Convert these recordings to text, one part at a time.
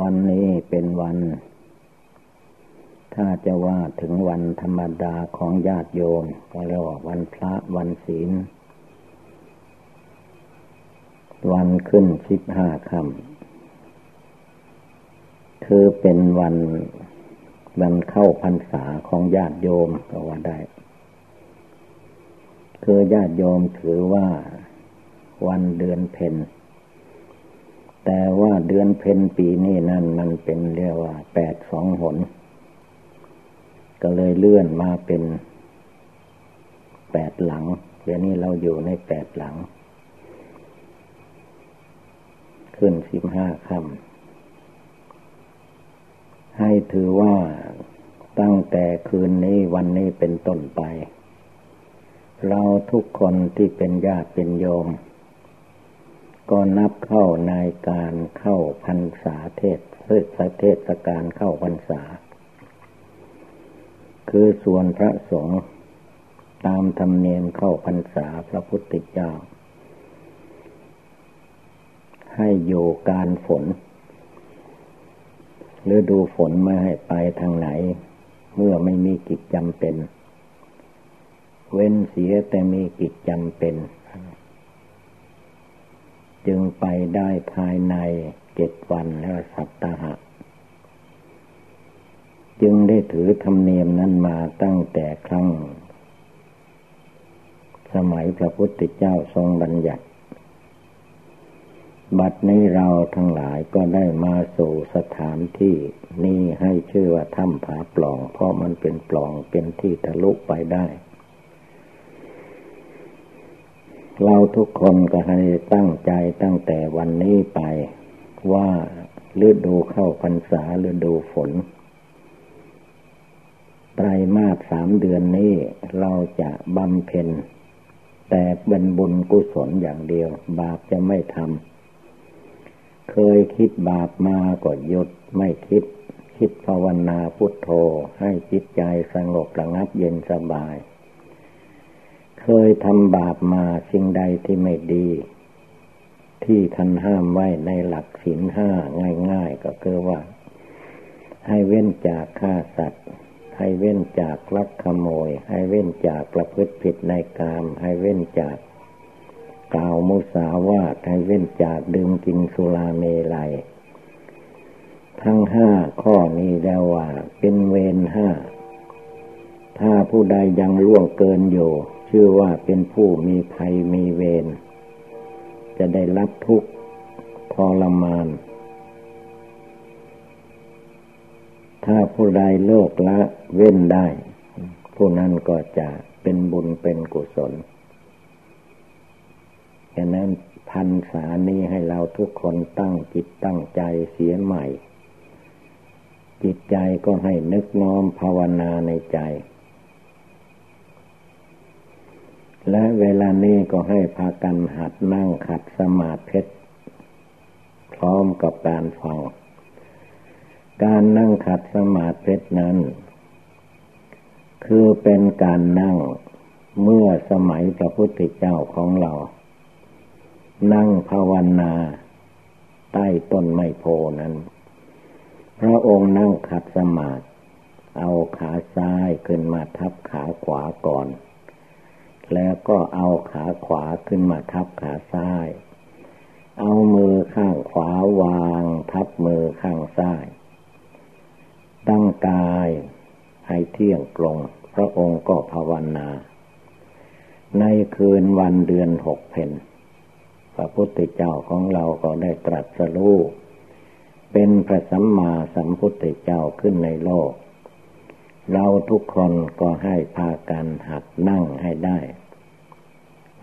วันนี้เป็นวันถ้าจะว่าถึงวันธรรมดาของญาติโยมก็เรียกว่าวันพระวันศีลวันขึ้น15ค่ำคือเป็นวันเข้าพรรษาของญาติโยมก็ว่าได้คือญาติโยมถือว่าวันเดือนเพ็ญแต่ว่าเดือนเพ็ญปีนี้นั่นมันเป็นเรียกว่า8/2หนก็เลยเลื่อนมาเป็น8หลังเดี๋ยวนี้เราอยู่ใน8หลังขึ้น15ค่ำให้ถือว่าตั้งแต่คืนนี้วันนี้เป็นต้นไปเราทุกคนที่เป็นญาติเป็นโยมก็นับเข้าในการเข้าพรรษาเทศกาลเข้าพรรษาคือส่วนพระสงฆ์ตามธรรมเนียมเข้าพรรษาพระพุทธเจ้าให้อยู่การฝนฤดูฝนไม่ให้ไปทางไหนเมื่อไม่มีกิจจำเป็นเว้นเสียแต่มีกิจจำเป็นจึงไปได้ภายใน7วันและสัปดาห์จึงได้ถือธรรมเนียมนั้นมาตั้งแต่ครั้งสมัยพระพุทธเจ้าทรงบัญญัติบัดนี้เราทั้งหลายก็ได้มาสู่สถานที่นี้ให้ชื่อว่าถ้ำผาปล่องเพราะมันเป็นปล่องเป็นที่ทะลุไปได้เราทุกคนก็ให้ตั้งใจตั้งแต่วันนี้ไปว่าฤดูเข้าพรรษาฤดูฝนไตรมาส3เดือนนี้เราจะบำเพ็ญแต่เป็นบุญกุศลอย่างเดียวบาปจะไม่ทำเคยคิดบาปมาก็หยุดไม่คิดภาวนาพุทโธให้จิตใจสงบระงับเย็นสบายเคยทำบาปมาสิ่งใดที่ไม่ดีที่ท่านห้ามไว้ในหลักศีลห้าง่ายๆก็คือว่าให้เว้นจากฆ่าสัตว์ให้เว้นจากลักขโมยให้เว้นจากประพฤติผิดในกามให้เว้นจากกล่าวมุสาวาทให้เว้นจากดื่มกินสุราเมลัยทั้งห้าข้อนี้แล้วว่าเป็นเวรห้าถ้าผู้ใดยังล่วงเกินอยู่ชื่อว่าเป็นผู้มีภัยมีเวรจะได้รับทุกข์ทรมานถ้าผู้ใดเลิกละเว้นได้ผู้นั้นก็จะเป็นบุญเป็นกุศลฉะนั้นพรรษานี้ให้เราทุกคนตั้งจิตตั้งใจเสียใหม่จิตใจก็ให้นึกน้อมภาวนาในใจและเวลานี้ก็ให้พากันหัดนั่งขัดสมาธิพร้อมกับการฟังการนั่งขัดสมาธินั้นคือเป็นการนั่งเมื่อสมัยพระพุทธเจ้าของเรานั่งภาวนาใต้ต้นไม้โพนั้นพระองค์นั่งขัดสมาธิเอาขาซ้ายขึ้นมาทับขาขวาก่อนแล้วก็เอาขาขวาขึ้นมาทับขาซ้ายเอามือข้างขวาวางทับมือข้างซ้ายตั้งกายให้เที่ยงตรงพระองค์ก็ภาวนาในคืนวันเดือน6เพ็ญพระพุทธเจ้าของเราก็ได้ตรัสรู้เป็นพระสัมมาสัมพุทธเจ้าขึ้นในโลกเราทุกคนก็ให้พากันหัดนั่งให้ได้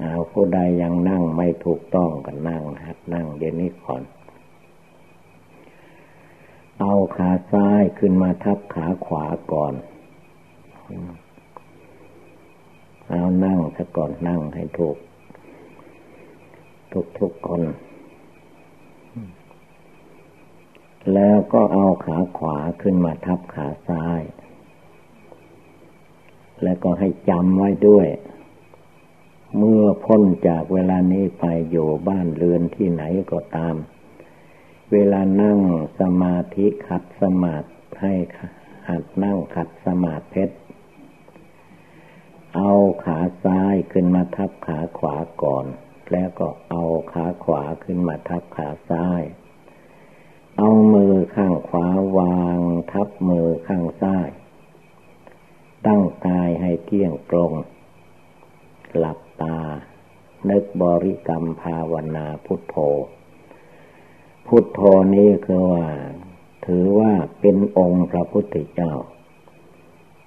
เอาผู้ใดยังนั่งไม่ถูกต้องก็นั่งหัดนั่งเดี๋ยวนี้ก่อนเอาขาซ้ายขึ้นมาทับขาขวาก่อนเอานั่งซะก่อนนั่งให้ถูกทุกๆคนแล้วก็เอาขาขวาขึ้นมาทับขาซ้ายแล้วก็ให้จำไว้ด้วยเมื่อพ้นจากเวลานี้ไปอยู่บ้านเรือนที่ไหนก็ตามเว เวลานั่งสมาธิขัดสมาธิให้หัดนั่งขัดสมาธิเอาขาซ้ายขึ้นมาทับขาขวาก่อนแล้วก็เอาขาขวาขึ้นมาทับขาซ้ายเอามือข้างขวาวางทับมือข้างซ้ายตั้งกายให้เที่ยงตรงหลับตานึกบริกรรมภาวนาพุทโธพุทโธนี้คือว่าถือว่าเป็นองค์พระพุทธเจ้า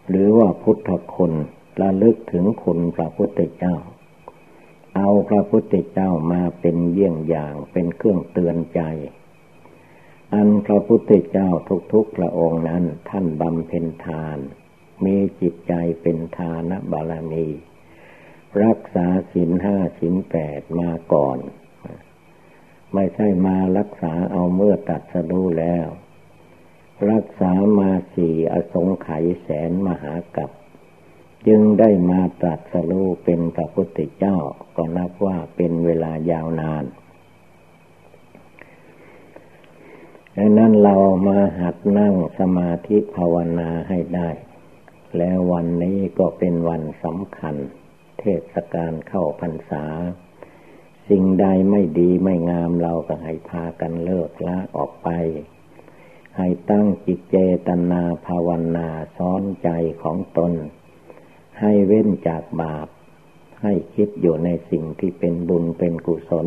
หรือว่าพุทธคุณระลึกถึงคุณพระพุทธเจ้าเอาพระพุทธเจ้ามาเป็นเยี่ยงอย่างเป็นเครื่องเตือนใจอันพระพุทธเจ้าทุกๆพระองค์นั้นท่านบำเพ็ญทานมีจิตใจเป็นทานบารมีรักษาศีล 5 ศีล 8มาก่อนไม่ใช่มารักษาเอาเมื่อตรัสรู้แล้วรักษามาสี่อสงไขยแสนมหากัปจึงได้มาตรัสรู้เป็นพระพุทธเจ้าก็นับว่าเป็นเวลายาวนานดังนั้นเรามาหัดนั่งสมาธิภาวนาให้ได้แล้ววันนี้ก็เป็นวันสำคัญเทศกาลเข้าพรรษาสิ่งใดไม่ดีไม่งามเราก็ให้พากันเลิกละออกไปให้ตั้งจิตเจตนาภาวนาสอนใจของตนให้เว้นจากบาปให้คิดอยู่ในสิ่งที่เป็นบุญเป็นกุศล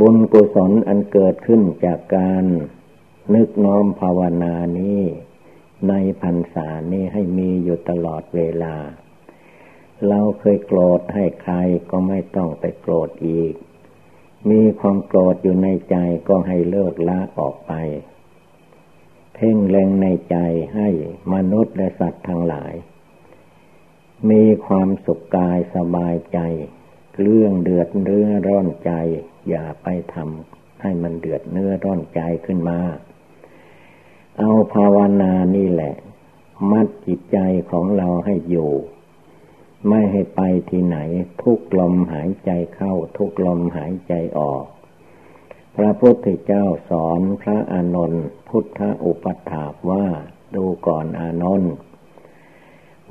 บุญกุศลอันเกิดขึ้นจากการนึกน้อมภาวนานี้ในพรรษานี้ให้มีอยู่ตลอดเวลาเราเคยโกรธให้ใครก็ไม่ต้องไปโกรธอีกมีความโกรธอยู่ในใจก็ให้เลิกละออกไปเพ่งเล็งในใจให้มนุษย์และสัตว์ทั้งหลายมีความสุขกายสบายใจเรื่องเดือดเนื้อร้อนใจอย่าไปทำให้มันเดือดเนื้อร้อนใจขึ้นมาเอาภาวนานี่แหละมัดจิตใจของเราให้อยู่ไม่ให้ไปที่ไหนทุกลมหายใจเข้าทุกลมหายใจออกพระพุทธเจ้าสอนพระอานนท์พุทธอุปัฏฐากว่าดูก่อนอานนท์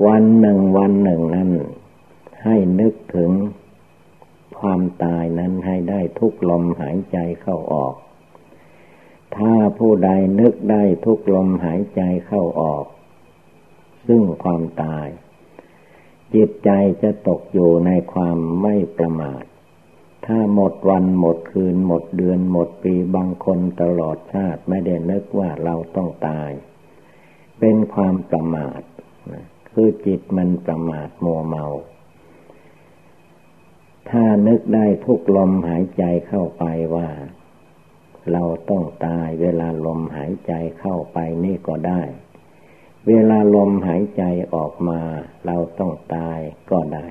วันหนึ่งนั้นให้นึกถึงความตายนั้นให้ได้ทุกลมหายใจเข้าออกถ้าผู้ใดนึกได้ทุกลมหายใจเข้าออกซึ่งความตายจิตใจจะตกอยู่ในความไม่ประมาทถ้าหมดวันหมดคืนหมดเดือนหมดปีบางคนตลอดชาติไม่ได้นึกว่าเราต้องตายเป็นความประมาทคือจิตมันประมาทมัวเมาถ้านึกได้ทุกลมหายใจเข้าไปว่าเราต้องตายเวลาลมหายใจเข้าไปนี่ก็ได้เวลาลมหายใจออกมาเราต้องตายก็ได้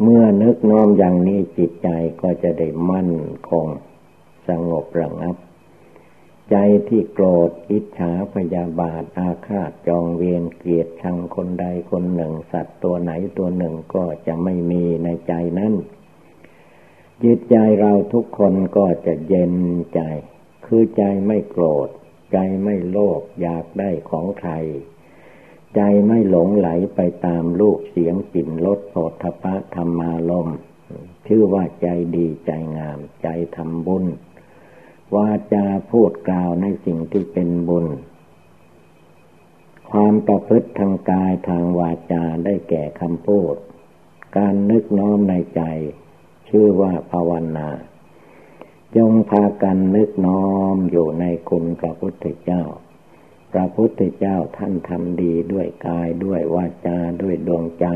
เมื่อนึกน้อมอย่างนี้จิตใจก็จะได้มั่นคงสงบระงับใจที่โกรธอิจฉาพยาบาทอาฆาตจองเวรเกลียดชังคนใดคนหนึ่งสัตว์ตัวไหนตัวหนึ่งก็จะไม่มีในใจนั้นจิตใจเราทุกคนก็จะเย็นใจคือใจไม่โกรธใจไม่โลภอยากได้ของใครใจไม่หลงไหลไปตามรูปเสียงกลิ่นรสโผฏฐัพพะธรรมารมณ์ชื่อว่าใจดีใจงามใจทำบุญวาจาพูดกล่าวในสิ่งที่เป็นบุญความประพฤติทางกายทางวาจาได้แก่คำพูดการนึกน้อมในใจชื่อว่าภาวนาจงพากันนึกน้อมอยู่ในคุณพระพุทธเจ้าพระพุทธเจ้าท่านทำดีด้วยกายด้วยวาจาด้วยดวงใจ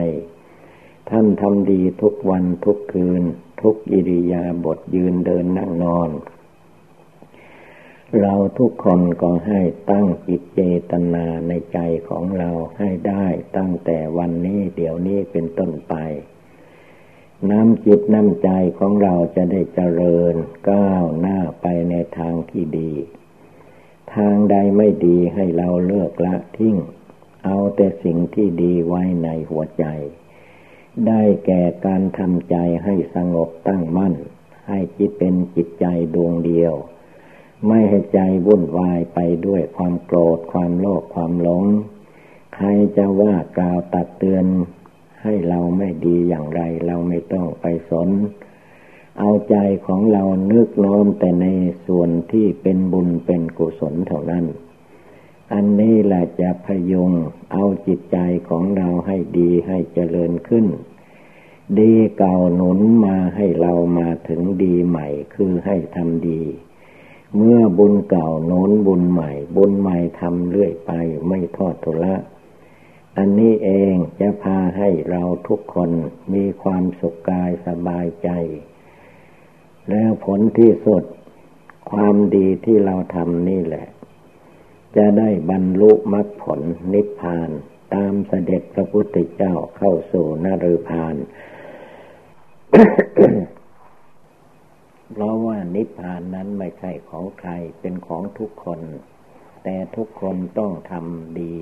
ท่านทำดีทุกวันทุกคืนทุกอิริยาบถยืนเดินนั่งนอนเราทุกคนก็ให้ตั้งจิตเจตนาในใจของเราให้ได้ตั้งแต่วันนี้เดี๋ยวนี้เป็นต้นไปน้ำจิตน้ำใจของเราจะได้เจริญก้าวหน้าไปในทางที่ดีทางใดไม่ดีให้เราเลิกละทิ้งเอาแต่สิ่งที่ดีไว้ในหัวใจได้แก่การทำใจให้สงบตั้งมั่นให้จิตเป็นจิตใจดวงเดียว ไม่ให้ใจวุ่นวายไปด้วยความโกรธความโลภความหลงใครจะว่ากล่าวตักเตือนให้เราไม่ดีอย่างไรเราไม่ต้องไปสนเอาใจของเรานึกน้อมแต่ในส่วนที่เป็นบุญเป็นกุศลเท่านั้นอันนี้แหละจะพยุงเอาจิตใจของเราให้ดีให้เจริญขึ้นดีเก่าหนุนมาให้เรามาถึงดีใหม่คือให้ทำดีเมื่อบุญเก่าโน้นบุญใหม่บุญใหม่ทำเรื่อยไปไม่ทอดทุละอันนี้เองจะพาให้เราทุกคนมีความสุขกายสบายใจแล้วผลที่สุดความดีที่เราทำนี่แหละจะได้บรรลุมรรคผลนิพพานตามเสด็จพระพุทธเจ้าเข้าสู่นฤพาน เพราะว่านิพพานนั้นไม่ใช่ของใครเป็นของทุกคนแต่ทุกคนต้องทำดี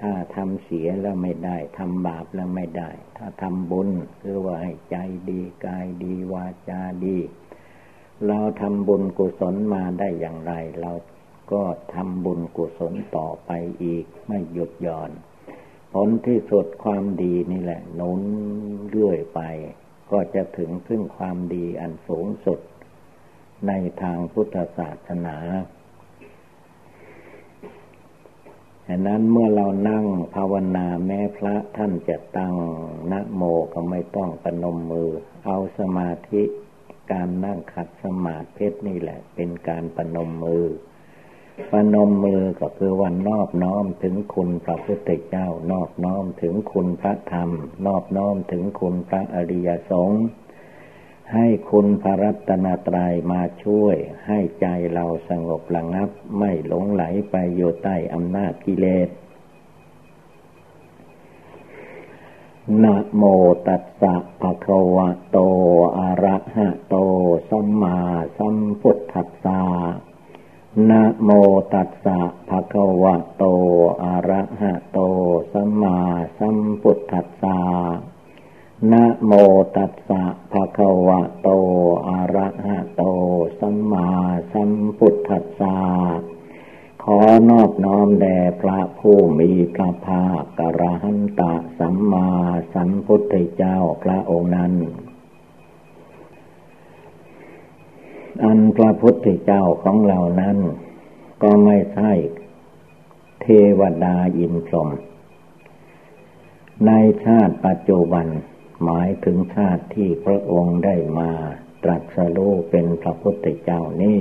ถ้าทำเสียแล้วไม่ได้ทำบาปแล้วไม่ได้ถ้าทำบุญคือว่าให้ใจดีกายดีวาจาดีเราทำบุญกุศลมาได้อย่างไรเราก็ทำบุญกุศลต่อไปอีกไม่หยุดหย่อนผลที่สุดความดีนี่แหละหนุนเรื่อยไปก็จะถึงซึ่งความดีอันสูงสุดในทางพุทธศาสนาฉะนั้นเมื่อเรานั่งภาวนาแม้พระท่านจะตั้งนะโมก็ไม่ต้องประนมมือเอาสมาธิการนั่งขัดสมาธินี่แหละเป็นการประนมมือประนมมือก็คือว่านอบน้อมถึงคุณพระพุทธเจ้านอบน้อมถึงคุณพระธรรมนอบน้อมถึงคุณพระอริยสงฆ์ให้คุณพระรัตนตรัยมาช่วยให้ใจเราสงบระงับไม่หลงไหลไปอยู่ใต้อำนาจกิเลสนะโมตัสสะภะคะวะโตอะระหะโตสัมมาสัมพุทธัสสะนะโมตัสสะภะคะวะโตอะระหะโตสัมมาสัมพุทธัสสะนะโมตัสสะภะคะวะโตอะระหะโตสัมมาสัมพุทธัสสะขอนอบน้อมแด่พระผู้มีพระภาคอรหันตสัมมาสัมพุทธเจ้าพระองค์นั้นอันพระพุทธเจ้าของเรานั้นก็ไม่ใช่เทวดาอินทร์ในชาติปัจจุบันหมายถึงชาติที่พระองค์ได้มาตรัสรู้เป็นพระพุทธเจ้านี้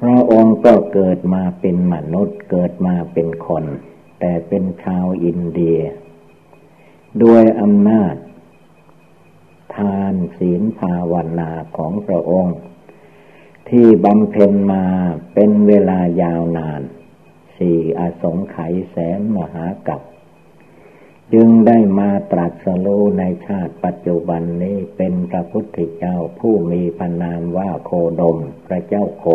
พระองค์ก็เกิดมาเป็นมนุษย์เกิดมาเป็นคนแต่เป็นชาวอินเดียด้วยอำนาจทานศีลภาวนาของพระองค์ที่บำเพ็ญมาเป็นเวลายาวนาน4 อสงไขยแสนมหากัปจึงได้มาตรัสรู้ในชาติปัจจุบันนี้เป็นพระพุทธเจ้าผู้มีพระนามว่าโคดมพระเจ้าโค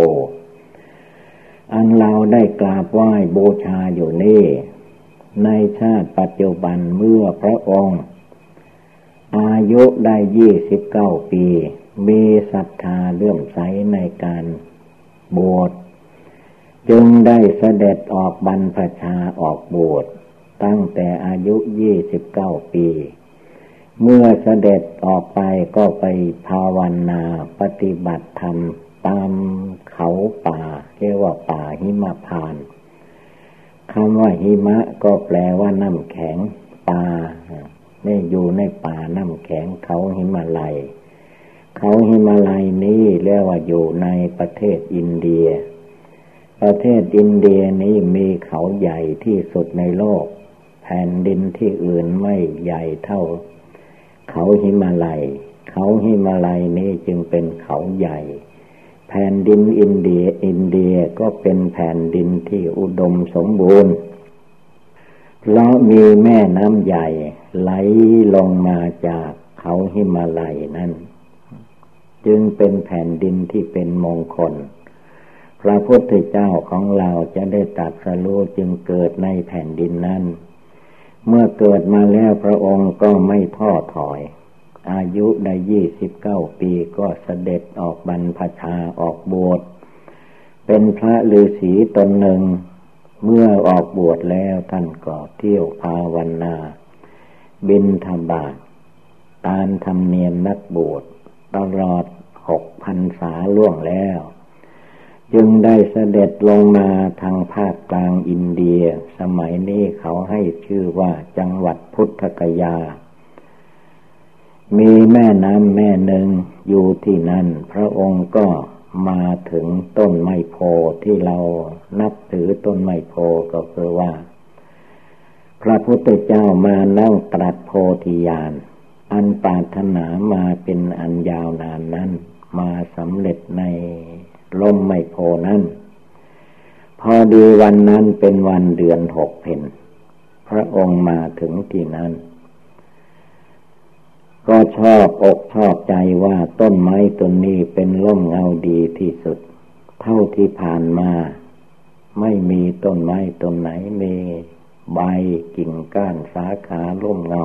อันเราได้กราบไหว้บูชาอยู่นี้ในชาติปัจจุบันเมื่อพระองค์อายุได้29 ปีมีศรัทธาเลื่อมใสในการบวชจึงได้เสด็จออกบรรพชาออกบวชตั้งแต่อายุ29 ปีเมื่อเสด็จออกไปก็ไปภาวนาปฏิบัติธรรมตามเขาป่าเรียกว่าป่าหิมพานต์คำว่าหิมะก็แปลว่าน้ำแข็งป่านี่อยู่ในป่าน้ำแข็งเขาหิมาลัยเขาหิมาลัยนี้เรียกว่าอยู่ในประเทศอินเดียประเทศอินเดียนี้มีเขาใหญ่ที่สุดในโลกแผ่นดินที่อื่นไม่ใหญ่เท่าเขาหิมาลัยเขาหิมาลัยนี้จึงเป็นเขาใหญ่แผ่นดินอินเดียก็เป็นแผ่นดินที่อุดมสมบูรณ์และมีแม่น้ำใหญ่ไหลลงมาจากเขาหิมาลัยนั้นจึงเป็นแผ่นดินที่เป็นมงคลพระพุทธเจ้าของเราจะได้ตรัสรู้จึงเกิดในแผ่นดินนั้นเมื่อเกิดมาแล้วพระองค์ก็ไม่ท้อถอย อายุได้29 ปีก็เสด็จออกบรรพชาออกบวชเป็นพระฤาษีตนหนึ่งเมื่อออกบวชแล้วท่านก็เที่ยวภาวนาบิณฑบาตตามธรรมเนียมนักบวชตลอด 6,000 พรรษาล่วงแล้วจึงได้เสด็จลงมาทางภาคกลางอินเดียสมัยนี้เขาให้ชื่อว่าจังหวัดพุทธคยามีแม่น้ำแม่หนึ่งอยู่ที่นั่นพระองค์ก็มาถึงต้นไมโพธิ์ที่เรานับถือต้นไมโพธิ์ก็คือว่าพระพุทธเจ้ามานั่งตรัสโพธิญาณอันปรารถนามาเป็นอันยาวนานนั้นมาสำเร็จในร่มไมโพธิ์นั้นพอดีวันนั้นเป็นวันเดือน6 เพ็ญพระองค์มาถึงที่นั่นก็ชอบอกชอบใจว่าต้นไม้ต้นนี้เป็นร่มเงาดีที่สุดเท่าที่ผ่านมาไม่มีต้นไม้ต้นไหนมีใบกิ่งก้านสาขาร่มเงา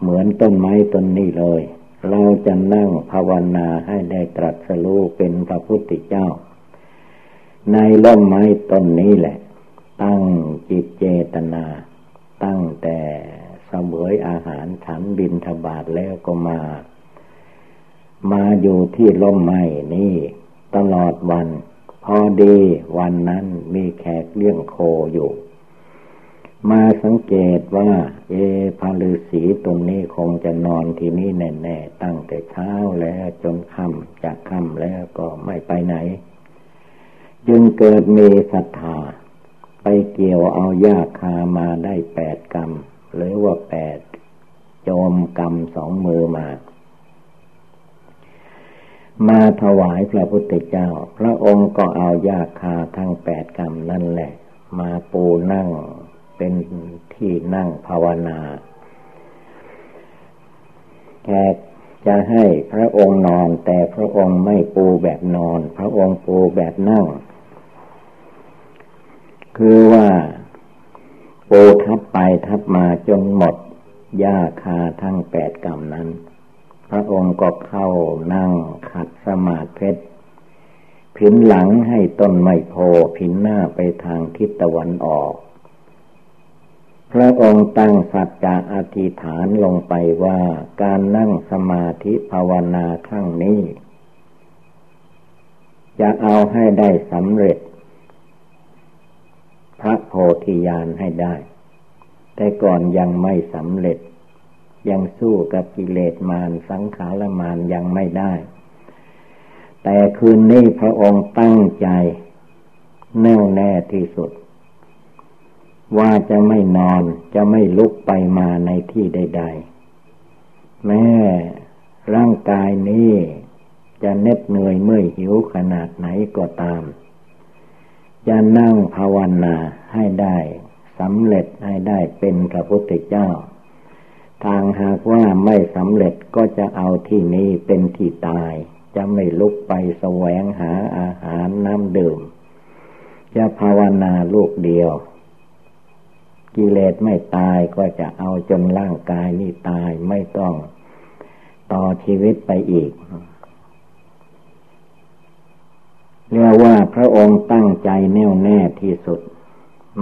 เหมือนต้นไม้ต้นนี้เลยเราจะนั่งภาวนาให้ได้ตรัสรู้เป็นพระพุทธเจ้าในร่มไม้ต้นนี้แหละตั้งจิตเจตนาตั้งแต่เสวยอาหารฉันบิณฑบาตแล้วก็มาอยู่ที่ร่มไม้นี่ตลอดวันพอดีวันนั้นมีแขกเลี้ยงโคอยู่มาสังเกตว่าพระฤาษีตนนี้คงจะนอนที่นี่แน่ๆตั้งแต่เช้าแล้วจนค่ำจากค่ำแล้วก็ไม่ไปไหนจึงเกิดมีศรัทธาไปเกี่ยวเอาหญ้าคามาได้8 กรัมหรือว่า8 โจมกรัม2 มือมาถวายพระพุทธเจ้าพระองค์ก็เอาหญ้าคาทั้ง8 กรัมนั่นแหละมาปูนั่งเป็นที่นั่งภาวนาแขกจะให้พระองค์นอนแต่พระองค์ไม่ปูแบบนอนพระองค์ปูแบบนั่งคือว่าปูทับไปทับมาจนหมดหญ้าคาทั้ง8 กรัมนั้นพระองค์ก็เข้านั่งขัดสมาธิผินหลังให้ต้นไมโพธิ์ผินหน้าไปทางทิศตะวันออกพระองค์ตั้งสัจจะอธิษฐานลงไปว่าการนั่งสมาธิภาวนาครั้งนี้จะเอาให้ได้สำเร็จพระโพธิญาณให้ได้แต่ก่อนยังไม่สำเร็จยังสู้กับกิเลสมารสังขารมารยังไม่ได้แต่คืนนี้พระองค์ตั้งใจแน่วแน่ที่สุดว่าจะไม่นอนจะไม่ลุกไปมาในที่ใดๆแม้ร่างกายนี้จะเหน็ดเหนื่อยเมื่อยหิวขนาดไหนก็ตามจะนั่งภาวนาให้ได้สำเร็จให้ได้เป็นพระพุทธเจ้าทางหากว่าไม่สำเร็จก็จะเอาที่นี้เป็นที่ตายจะไม่ลุกไปแสวงหาอาหารน้ำดื่มจะภาวนาลูกเดียวกิเลสไม่ตายก็จะเอาจนร่างกายนี่ตายไม่ต้องต่อชีวิตไปอีกเรียกว่าพระองค์ตั้งใจแน่วแน่ที่สุด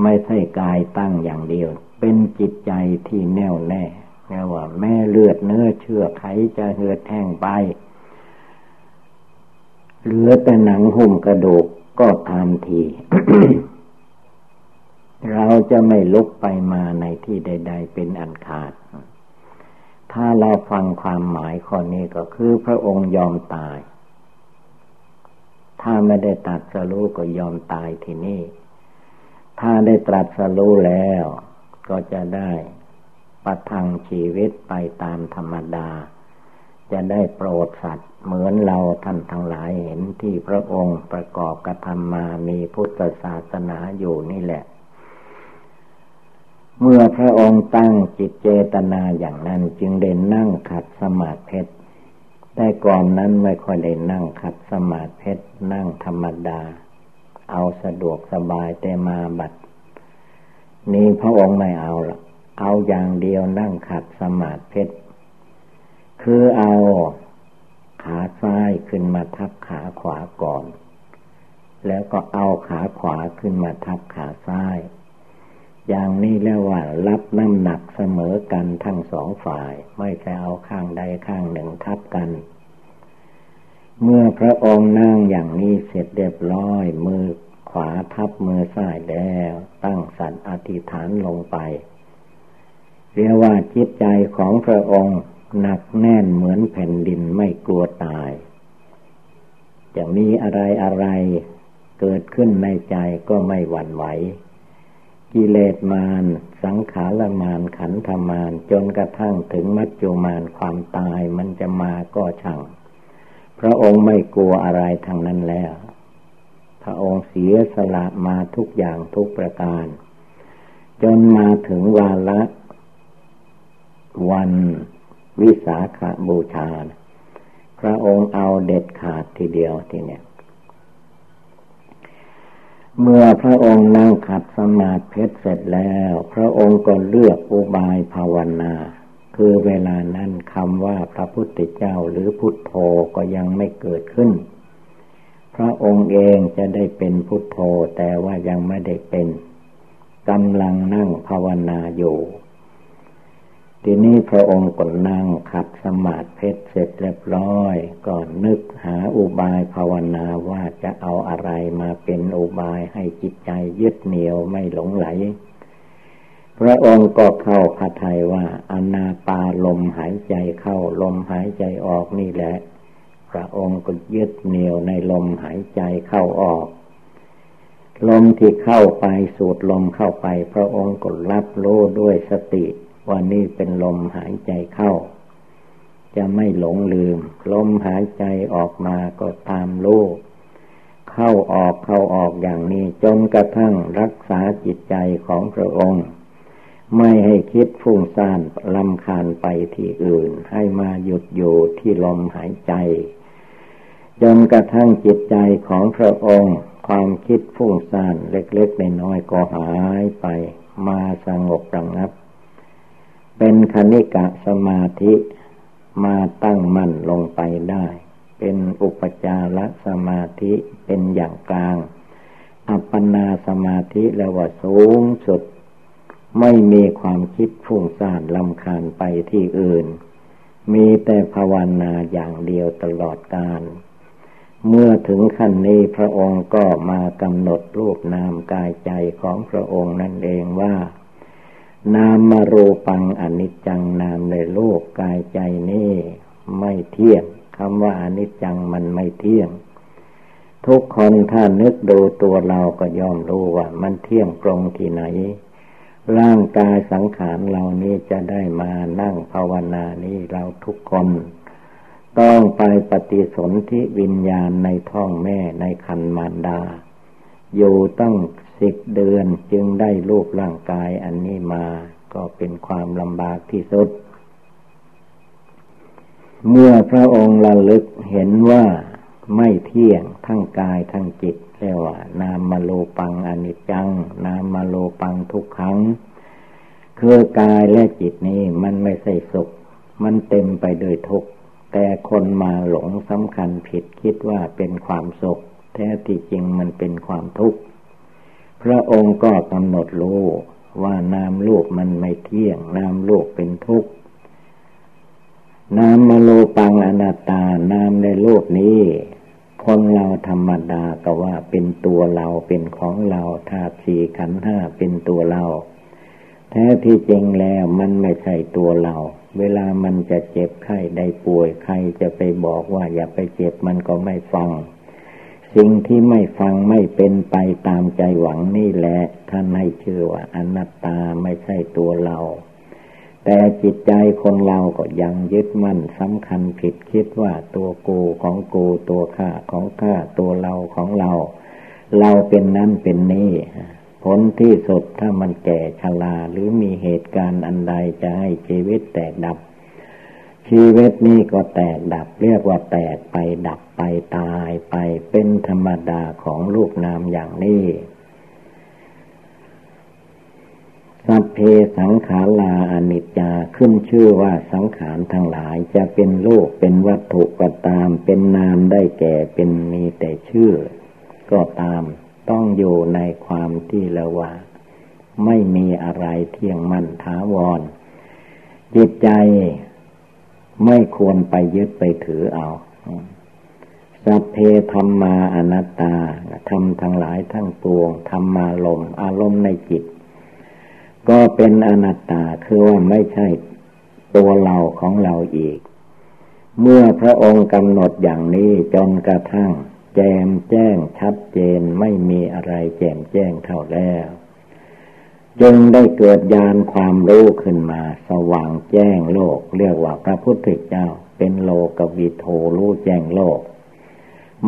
ไม่ใช่กายตั้งอย่างเดียวเป็นจิตใจที่แน่วแน่เรียกว่าแม่เลือดเนื้อเชื่อไขจะเหือดแห้งไปเหลือแต่หนังหุ้มกระดูกก็ทำที เราจะไม่ลุกไปมาในที่ใดๆเป็นอันขาดถ้าเราฟังความหมายข้อนี้ก็คือพระองค์ยอมตายถ้าไม่ได้ตรัสรู้ก็ยอมตายที่นี่ถ้าได้ตรัสรู้แล้วก็จะได้ประทังชีวิตไปตามธรรมดาจะได้โปรดสัตว์เหมือนเราท่านทั้งหลายเห็นที่พระองค์ประกอบกระทำมามีพุทธศาสนาอยู่นี่แหละเมื่อพระองค์ตั้งจิตเจตนาอย่างนั้นจึงได้นั่งขัดสมาธิแต่ก่อนนั้นไม่ค่อยได้นั่งขัดสมาธินั่งธรรมดาเอาสะดวกสบายแต่มาบัดนี้พระองค์ไม่เอาละเอาอย่างเดียวนั่งขัดสมาธิ คือเอาขาซ้ายขึ้นมาทับขาขวาก่อนแล้วก็เอาขาขวาขึ้นมาทับขาซ้ายอย่างนี้แล้วว่ารับน้ำหนักเสมอกันทั้งสองฝ่ายไม่ใช่เอาข้างใดข้างหนึ่งทับกันเมื่อพระองค์นั่งอย่างนี้เสร็จเรียบร้อยมือขวาทับมือซ้ายแล้วตั้งสันอธิษฐานลงไปเรียกว่าจิตใจของพระองค์หนักแน่นเหมือนแผ่นดินไม่กลัวตายจะมีอะไรอะไรเกิดขึ้นในใจก็ไม่หวั่นไหวกิเลสมารสังขารมารขันธมารจนกระทั่งถึงมัจจุมารความตายมันจะมาก็ช่างพระองค์ไม่กลัวอะไรทางนั้นแล้วพระองค์เสียสละมาทุกอย่างทุกประการจนมาถึงวาระวันวิสาขบูชาพระองค์เอาเด็ดขาดทีเดียวทีเนี้ยเมื่อพระองค์นั่งขัดสมาธิเสร็จแล้วพระองค์ก็เลือกอุบายภาวนาคือเวลานั้นคำว่าพระพุทธเจ้าหรือพุทโธก็ยังไม่เกิดขึ้นพระองค์เองจะได้เป็นพุทโธแต่ว่ายังไม่ได้เป็นกำลังนั่งภาวนาอยู่ทีนี้พระองค์ก็นั่งขัดสมาธิเสร็จเรียบร้อยก็นึกหาอุบายภาวนาว่าจะเอาอะไรมาเป็นอุบายให้จิตใจยึดเหนี่ยวไม่หลงไหลพระองค์ก็เข้าพระทัยว่าอานาปาลมหายใจเข้าลมหายใจออกนี่แหละพระองค์ก็ยึดเหนี่ยวในลมหายใจเข้าออกลมที่เข้าไปสูดลมเข้าไปพระองค์ก็รับรู้ด้วยสติว่านี่เป็นลมหายใจเข้าจะไม่หลงลืมลมหายใจออกมาก็ตามรู้เข้าออกอย่างนี้จนกระทั่งรักษาจิตใจของพระองค์ไม่ให้คิดฟุ้งซ่านรำคาญไปที่อื่นให้มาหยุดอยู่ที่ลมหายใจจนกระทั่งจิตใจของพระองค์ความคิดฟุ้งซ่านเล็กๆน้อยๆก็หายไปมาสงบระงับเป็นคณิกะสมาธิมาตั้งมั่นลงไปได้เป็นอุปจารสมาธิเป็นอย่างกลางอัปปนาสมาธิแล้วว่าสูงสุดไม่มีความคิดฟุ้งซ่านรำคาญไปที่อื่นมีแต่ภาวนาอย่างเดียวตลอดกาลเมื่อถึงขั้นนี้พระองค์ก็มากำหนดรูปนามกายใจของพระองค์นั่นเองว่านามรูปังอนิจจังนามในโลกกายใจนี้ไม่เที่ยงคำว่าอนิจจังมันไม่เที่ยงทุกคนถ้านึกดูตัวเราก็ย่อมรู้ว่ามันเที่ยงตรงที่ไหนร่างกายสังขารเหล่านี้จะได้มานั่งภาวนานี้เราทุกคนต้องไปปฏิสนธิวิญญาณในท้องแม่ในครรภ์มารดาอยู่ตั้ง10 เดือนจึงได้รูปร่างกายอันนี้มาก็เป็นความลำบากที่สุดเมื่อพระองค์ระลึกเห็นว่าไม่เที่ยงทั้งกายทั้งจิตเรียกว่านามโลปังอนิจจังนามโลปังทุกขังคือกายและจิตนี้มันไม่ใช่สุขมันเต็มไปด้วยทุกข์แต่คนมาหลงสำคัญผิดคิดว่าเป็นความสุขแท้ที่จริงมันเป็นความทุกข์พระองค์ก็กำหนดรู้ว่านามรูปมันไม่เที่ยงนามรูปเป็นทุกข์นามโลปังอนัตตานามในรูปนี้คนเราธรรมดาก็ว่าเป็นตัวเราเป็นของเราธาตุสี่ขันธ์ห้าเป็นตัวเราแท้ที่จริงแล้วมันไม่ใช่ตัวเราเวลามันจะเจ็บไข้ได้ป่วยใครจะไปบอกว่าอย่าไปเจ็บมันก็ไม่ฟังสิ่งที่ไม่ฟังไม่เป็นไปตามใจหวังนี่แหละท่านให้ชื่อว่าอนัตตาไม่ใช่ตัวเราแต่จิตใจคนเราก็ยังยึดมั่นสำคัญผิดคิดว่าตัวกูของกูตัวข้าของข้าตัวเราของเราเราเป็นนั้นเป็นนี้ผลที่สุดถ้ามันแก่ชราหรือมีเหตุการณ์อันใดจะให้ชีวิตแตกดับชีวิตนี้ก็แตกดับเรียกว่าแตกไปดับไปตายไปเป็นธรรมดาของรูปนามอย่างนี้ สัพเพสังขาราอนิจจาขึ้นชื่อว่าสังขารทั้งหลายจะเป็นโลกเป็นวัตถุก็ตามเป็นนามได้แก่เป็นมีแต่ชื่อก็ตามต้องอยู่ในความที่ละว่าไม่มีอะไรเที่ยงมั่นถาวรจิตใจไม่ควรไปยึดไปถือเอาสัพเพธัมมาอนัตตาธรรมทั้งหลายทั้งปวงธรรมารมณ์อารมณ์ในจิตก็เป็นอนัตตาคือว่าไม่ใช่ตัวเราของเราอีกเมื่อพระองค์กำหนดอย่างนี้จนกระทั่งแจ่มแจ้งชัดเจนไม่มีอะไรแจ่มแจ้งเท่าแล้วจึงได้เกิดญาณความรู้ขึ้นมาสว่างแจ้งโลกเรียกว่าพระพุทธเจ้าเป็นโลกวิโธรู้แจ้งโลก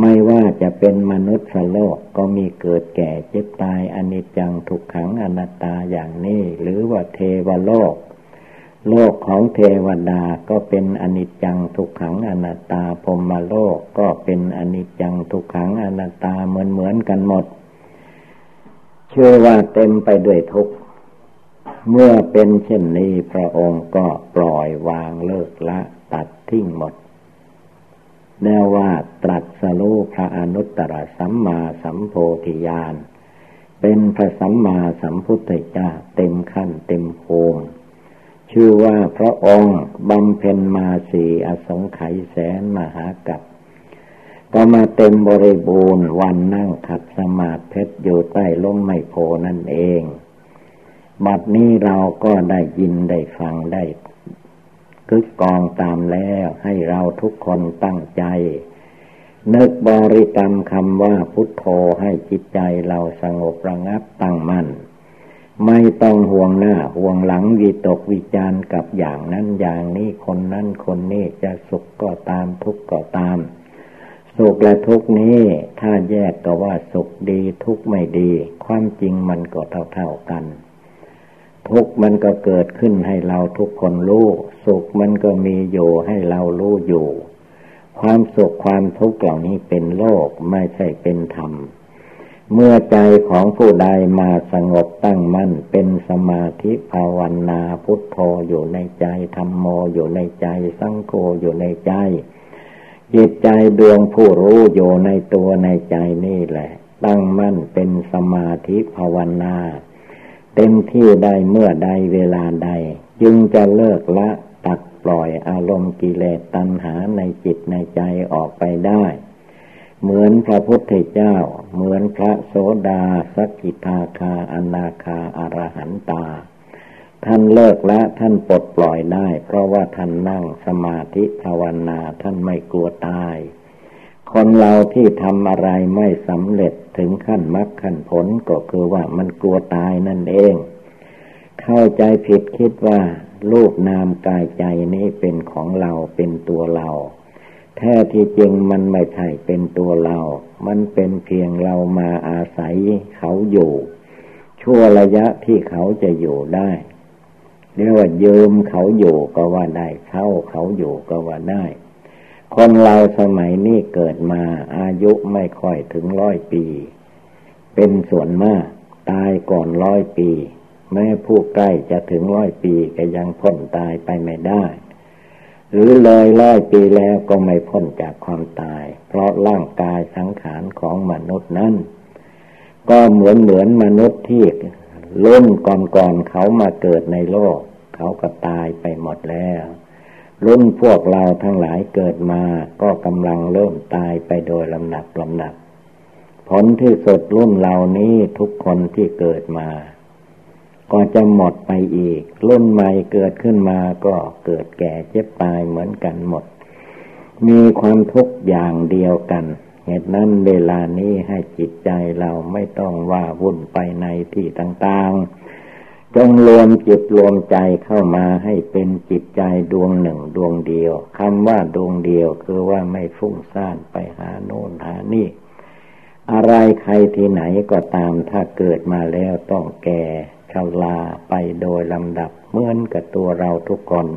ไม่ว่าจะเป็นมนุษย์โลกก็มีเกิดแก่เจ็บตายอนิจจังทุกขังอนัตตาอย่างนี้หรือว่าเทวโลกโลกของเทวดาก็เป็นอนิจจังทุกขังอนัตตาพรหมโลกก็เป็นอนิจจังทุกขังอนัตตาเหมือนกันหมดเชื่อว่าเต็มไปด้วยทุกข์เมื่อเป็นเช่นนี้พระองค์ก็ปล่อยวางเลิกละตัดทิ้งหมดแน่ว่าตรัสรู้พระอนุตตรสัมมาสัมโพธิญาณเป็นพระสัมมาสัมพุทธเจ้าเต็มขั้นเต็มภูมิชื่อว่าพระองค์บำเพ็ญมาสี่อสงไขยแสนมหากัปก็มาเต็มบริบูรณ์วันนั่งขัดสมาธิเพชรอยู่ใต้ร่มไม้โพนั่นเองบัดนี้เราก็ได้ยินได้ฟังได้คึกกองตามแล้วให้เราทุกคนตั้งใจนึกบริกรรมคำว่าพุทโธให้จิตใจเราสงบระงับตั้งมั่นไม่ต้องห่วงหน้าห่วงหลังวิตกวิจารณ์กับอย่างนั้นอย่างนี้คนนั้นคนนี้จะสุขก็ตามทุกข์ก็ตามสุขและทุกข์นี้ถ้าแยกก็ว่าสุขดีทุกข์ไม่ดีความจริงมันก็เท่าๆกันทุกข์มันก็เกิดขึ้นให้เราทุกคนรู้สุขมันก็มีอยู่ให้เรารู้อยู่ความสุขความทุกข์เหล่านี้เป็นโลกไม่ใช่เป็นธรรมเมื่อใจของผู้ใดมาสงบตั้งมั่นเป็นสมาธิภาวนาพุทโธอยู่ในใจธัมโมอยู่ในใจสังโฆอยู่ในใจจิตใจดวงผู้รู้อยู่ในตัวในใจนี่แหละตั้งมั่นเป็นสมาธิภาวนาเต็มที่ได้เมื่อใดเวลาใดจึงจะเลิกละตัดปล่อยอารมณ์กิเลสตัณหาในจิตในใจออกไปได้เหมือนพระพุทธเจ้าเหมือนพระโสดาสกิทาคาอนาคาอรหันตาท่านเลิกละท่านปลดปล่อยได้เพราะว่าท่านนั่งสมาธิภาวนาท่านไม่กลัวตายคนเราที่ทำอะไรไม่สำเร็จถึงขั้นมรรคขั้นผลก็คือว่ามันกลัวตายนั่นเองเข้าใจผิดคิดว่ารูปนามกายใจนี้เป็นของเราเป็นตัวเราแท้ที่จริงมันไม่ใช่เป็นตัวเรามันเป็นเพียงเรามาอาศัยเขาอยู่ชั่วระยะที่เขาจะอยู่ได้เรียกว่ายืมเขาอยู่ก็ว่าได้เช่าเขาอยู่ก็ว่าได้คนเราสมัยนี้เกิดมาอายุไม่ค่อยถึง100 ปีเป็นส่วนมากตายก่อน100 ปีแม้ผู้ใกล้จะถึง100 ปีก็ยังพ้นตายไปไม่ได้หรือเลย100 ปีแล้วก็ไม่พ้นจากความตายเพราะร่างกายสังขารของมนุษย์นั้นก็เหมือนมนุษย์ที่ล้นก่อนเขามาเกิดในโลกเขาก็ตายไปหมดแล้วรุ่นพวกเราทั้งหลายเกิดมาก็กำลังเริ่มตายไปโดยลำดับผลที่สุดรุ่นเหล่านี้ทุกคนที่เกิดมาก็จะหมดไปอีกรุ่นใหม่เกิดขึ้นมาก็เกิดแก่เจ็บตายเหมือนกันหมดมีความทุกข์อย่างเดียวกันเหตุนั้นเวลานี้ให้จิตใจเราไม่ต้องว่าวุ่นไปในที่ต่างๆจงรวมจิตรวมใจเข้ามาให้เป็นจิตใจดวงหนึ่งดวงเดียวคำว่าดวงเดียวคือว่าไม่ฟุ้งซ่านไปหาโน่นหานี่อะไรใครที่ไหนก็ตามถ้าเกิดมาแล้วต้องแก่ชราไปโดยลำดับเหมือนกับตัวเราทุกคน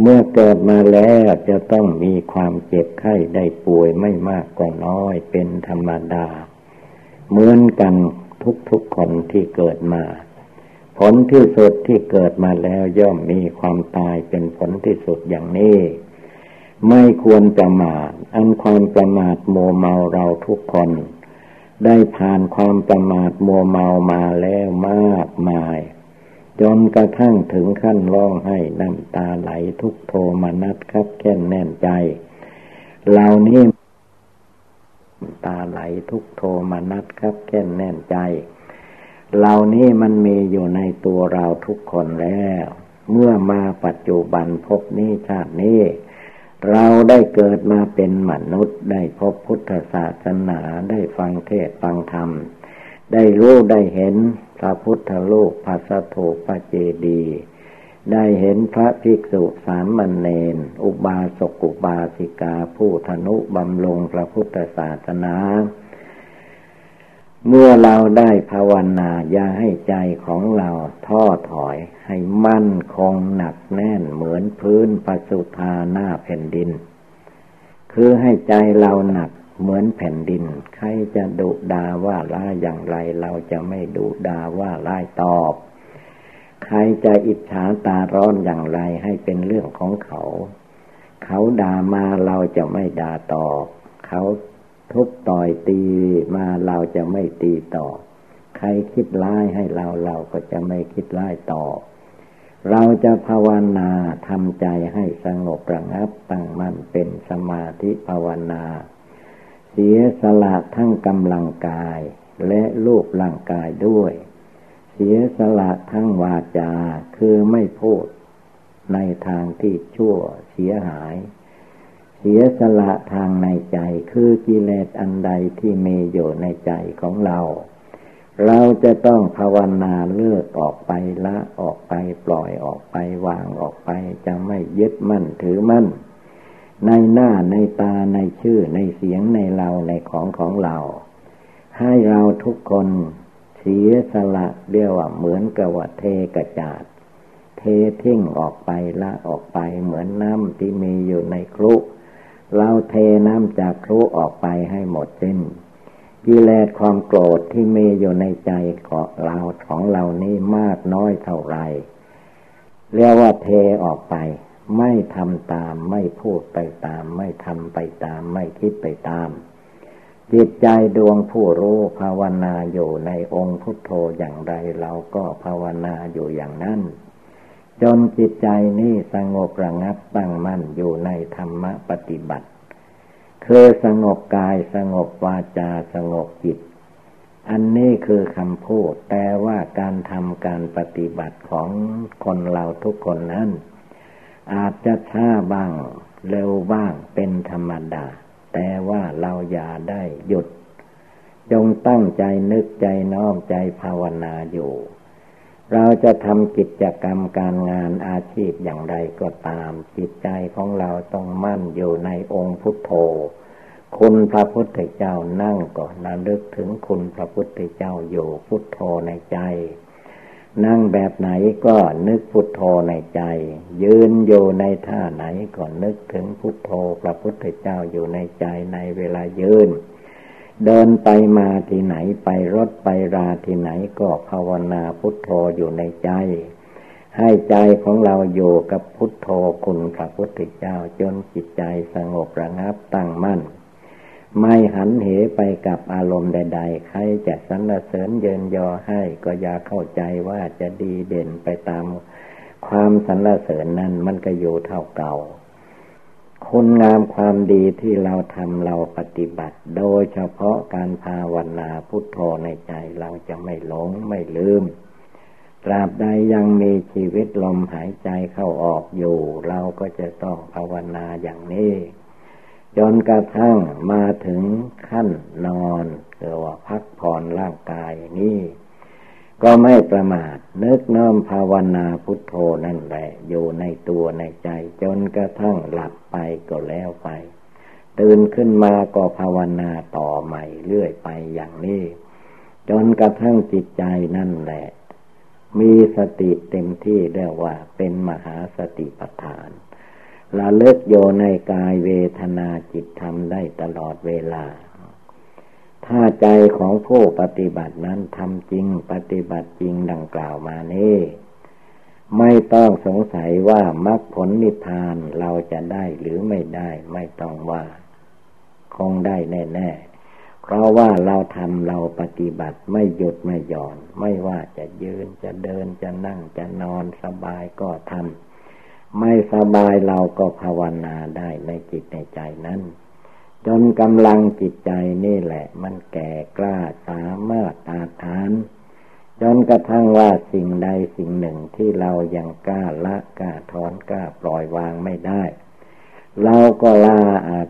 เมื่อเกิดมาแล้วจะต้องมีความเจ็บไข้ได้ป่วยไม่มากก็น้อยเป็นธรรมดาเหมือนกันทุกคนที่เกิดมา ผลที่สุดที่เกิดมาแล้วย่อมมีความตายเป็นผลที่สุดอย่างนี้ไม่ควรประมาทอันความประมาทมัวเมาเราทุกคนได้ผ่านความประมาทมัวเมามาแล้วมากมายจนกระทั่งถึงขั้นร้องไห้น้ำตาไหลทุกโทมนัสครับแค้นแน่นใจเหล่านี้ตาไหลทุกโทมนัสครับแค้นแน่นใจเหล่านี้มันมีอยู่ในตัวเราทุกคนแล้วเมื่อมาปัจจุบันพบนี้ชาตินี้เราได้เกิดมาเป็นมนุษย์ได้พบพุทธศาสนาได้ฟังเทศน์ฟังธรรมได้รู้ได้เห็นพระพุทธรูปพระสถูปพระเจดีย์ได้เห็นพระภิกษุสามเณรอุบาสกอุบาสิกาผู้ทนุบำรุงพระพุทธศาสนาเมื่อเราได้ภาวนาอย่าให้ใจของเราท้อถอยให้มั่นคงหนักแน่นเหมือนพื้นปสุธาหน้าแผ่นดินคือให้ใจเราหนักเหมือนแผ่นดินใครจะดุดาว่าร้ายอย่างไรเราจะไม่ดุดาว่าร้ายตอบใครจะอิจฉาตาร้อนอย่างไรให้เป็นเรื่องของเขาเขาด่ามาเราจะไม่ด่าตอบเขาทุบต่อยตีมาเราจะไม่ตีตอบใครคิดร้ายให้เราก็จะไม่คิดร้ายตอบเราจะภาวนาทำใจให้สงบระงับตั้งมั่นเป็นสมาธิภาวนาเสียสละทั้งกำลังกายและรูปร่างกายด้วยเสียสละทั้งวาจาคือไม่พูดในทางที่ชั่วเสียหายเสียสละทางในใจคือกิเลสอันใดที่มีอยู่ในใจของเราจะต้องภาวนาเลิกออกไปละออกไปปล่อยออกไปวางออกไปจะไม่ยึดมั่นถือมั่นในหน้าในตาในชื่อในเสียงในเราในของเราให้เราทุกคนเสียสละเรียกว่าเหมือนกับว่าเทกระจาดเททิ้งออกไปละออกไปเหมือนน้ำที่มีอยู่ในครุเราเทน้ำจากครุออกไปให้หมดสิ้นกิเลสความโกรธที่มีอยู่ในใจของเรานี้มากน้อยเท่าไรเรียกว่าเทออกไปไม่ทำตามไม่พูดไปตามไม่ทำไปตามไม่คิดไปตามจิตใจดวงผู้รู้ภาวนาอยู่ในองค์พุทโธอย่างไรเราก็ภาวนาอยู่อย่างนั้นจนจิตใจนี้สงบระงับตั้งมั่นอยู่ในธรรมปฏิบัติคือสงบกายสงบวาจาสงบจิตอันนี้คือคำพูดแต่ว่าการทำการปฏิบัติของคนเราทุกคนนั้นอาจจะช้าบ้างเร็วบ้างเป็นธรรมดาแต่ว่าเราอย่าได้หยุดจงตั้งใจนึกใจน้อมใจภาวนาอยู่เราจะทำกิจกรรมการงานอาชีพอย่างไรก็ตามจิตใจของเราต้องมั่นอยู่ในองค์พุทโธคุณพระพุทธเจ้านั่งก็ระลึกถึงคุณพระพุทธเจ้าอยู่พุทโธในใจนั่งแบบไหนก็นึกพุทโธในใจยืนอยู่ในท่าไหนก็นึกถึงพุทโธพระพุทธเจ้าอยู่ในใจในเวลายืนเดินไปมาที่ไหนไปรถไปราที่ไหนก็ภาวนาพุทโธอยู่ในใจให้ใจของเราอยู่กับพุทโธคุณพระพุทธเจ้าจนจิตใจสงบระงับตั้งมั่นไม่หันเหไปกับอารมณ์ใดๆใครจะสรรเสริญเยินยอให้ก็อย่าเข้าใจว่าจะดีเด่นไปตามความสรรเสริญนั้นมันก็อยู่เท่าเก่าคุณงามความดีที่เราทำเราปฏิบัติโดยเฉพาะการภาวนาพุทโธในใจเราจะไม่หลงไม่ลืมตราบใดยังมีชีวิตลมหายใจเข้าออกอยู่เราก็จะต้องภาวนาอย่างนี้จนกระทั่งมาถึงขั้นนอนคือว่าพักผ่อนร่างกายนี้ก็ไม่ประมาทนึกน้อมภาวนาพุทโธนั่นแหละอยู่ในตัวในใจจนกระทั่งหลับไปก็แล้วไปตื่นขึ้นมาก็ภาวนาต่อใหม่เรื่อยไปอย่างนี้จนกระทั่งจิตใจนั่นแหละมีสติเต็มที่เรียกว่าเป็นมหาสติปัฏฐานระลึกอยู่ในกายเวทนาจิตธรรมได้ตลอดเวลาท ถ้าใจของผู้ปฏิบัตินั้นทำจริงปฏิบัติจริงดังกล่าวมานี้ไม่ต้องสงสัยว่ามรรคผลนิพพานเราจะได้หรือไม่ได้ไม่ต้องว่าคงได้แน่ๆเพราะว่าเราทำเราปฏิบัติไม่หยุดไม่หย่อนไม่ว่าจะยืนจะเดินจะนั่งจะนอนสบายก็ทำไม่สบายเราก็ภาวนาได้ในจิตในใจนั้นจนกำลังจิตใจนี่แหละมันแก่กล้าสามารถอาถรรพ์จนกระทั่งว่าสิ่งใดสิ่งหนึ่งที่เรายังกล้าละกล้าถอนกล้าปล่อยวางไม่ได้เราก็ละ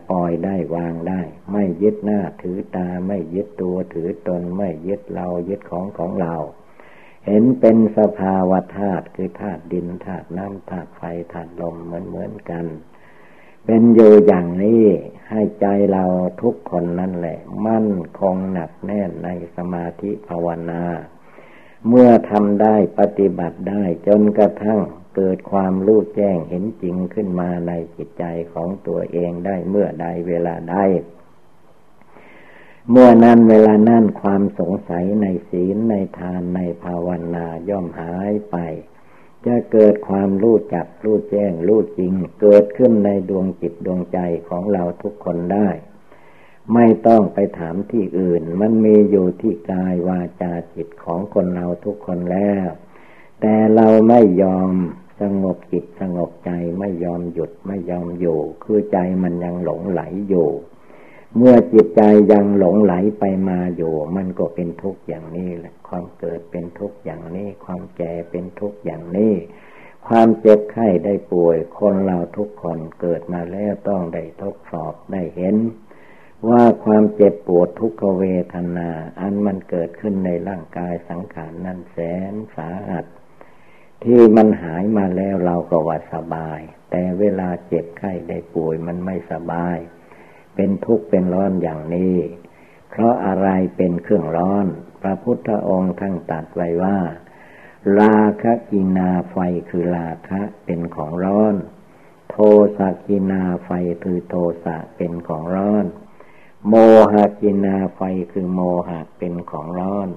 ปล่อยได้วางได้ไม่ยึดหน้าถือตาไม่ยึดตัวถือตนไม่ยึดเรายึดของเราเห็นเป็นสภาวะธาตุคือธาตุดินธาตุน้ำธาตุไฟธาตุลมเหมือนกันเป็นอยู่อย่างนี้ให้ใจเราทุกคนนั่นแหละมั่นคงหนักแน่นในสมาธิภาวนาเมื่อทำได้ปฏิบัติได้จนกระทั่งเกิดความรู้แจ้งเห็นจริงขึ้นมาในจิตใจของตัวเองได้เมื่อใดเวลาใดเมื่อนั้นเวลานั้นความสงสัยในศีลในทานในภาวนาย่อมหายไปจะเกิดความรู้จักรู้แจ้งรู้จริงเกิดขึ้นในดวงจิตดวงใจของเราทุกคนได้ไม่ต้องไปถามที่อื่นมันมีอยู่ที่กายวาจาจิตของคนเราทุกคนแล้วแต่เราไม่ยอมสงบจิตสงบใจไม่ยอมหยุดไม่ยอมอยู่คือใจมันยังหลงไหลอยู่เมื่อจิตใจยังหลงไหลไปมาอยู่มันก็เป็นทุกข์อย่างนี้แหละความเกิดเป็นทุกข์อย่างนี้ความแก่เป็นทุกข์อย่างนี้ความเจ็บไข้ได้ป่วยคนเราทุกคนเกิดมาแล้วต้องได้ทดสอบได้เห็นว่าความเจ็บปวดทุกขเวทนาอันมันเกิดขึ้นในร่างกายสังขารนั้นแสนสาหัสที่มันหายมาแล้วเราก็ว่าสบายแต่เวลาเจ็บไข้ได้ป่วยมันไม่สบายเป็นทุกข์เป็นร้อนอย่างนี้เพราะอะไรเป็นเครื่องร้อนพระพุทธองค์ท่านตรัสไว้ว่าราคะกินาไฟคือราคะเป็นของร้อนโทสะกินาไฟคือโทสะเป็นของร้อนโมหะกินาไฟคือโมหะเป็นของร้อน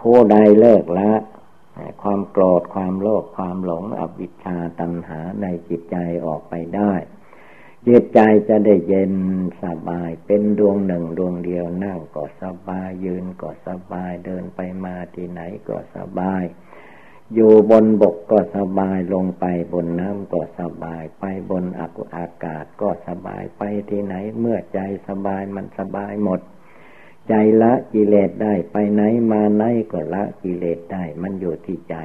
ผู้ใดเลิกละความโกรธความโลภความหลงอวิชชาตัณหาในจิตใจออกไปได้จิตใจจะได้เย็นสบายเป็นดวงหนึ่งดวงเดียวนั่งก็สบายยืนก็สบายเดินไปมาที่ไหนก็สบายอยู่บนบกก็สบายลงไปบนน้ำก็สบายไปบนอากาศก็สบายไปที่ไหนเมื่อใจสบายมันสบายหมดใจละกิเลสได้ไปไหนมาไหนก็ละกิเลสได้มันอยู่ที่ใจ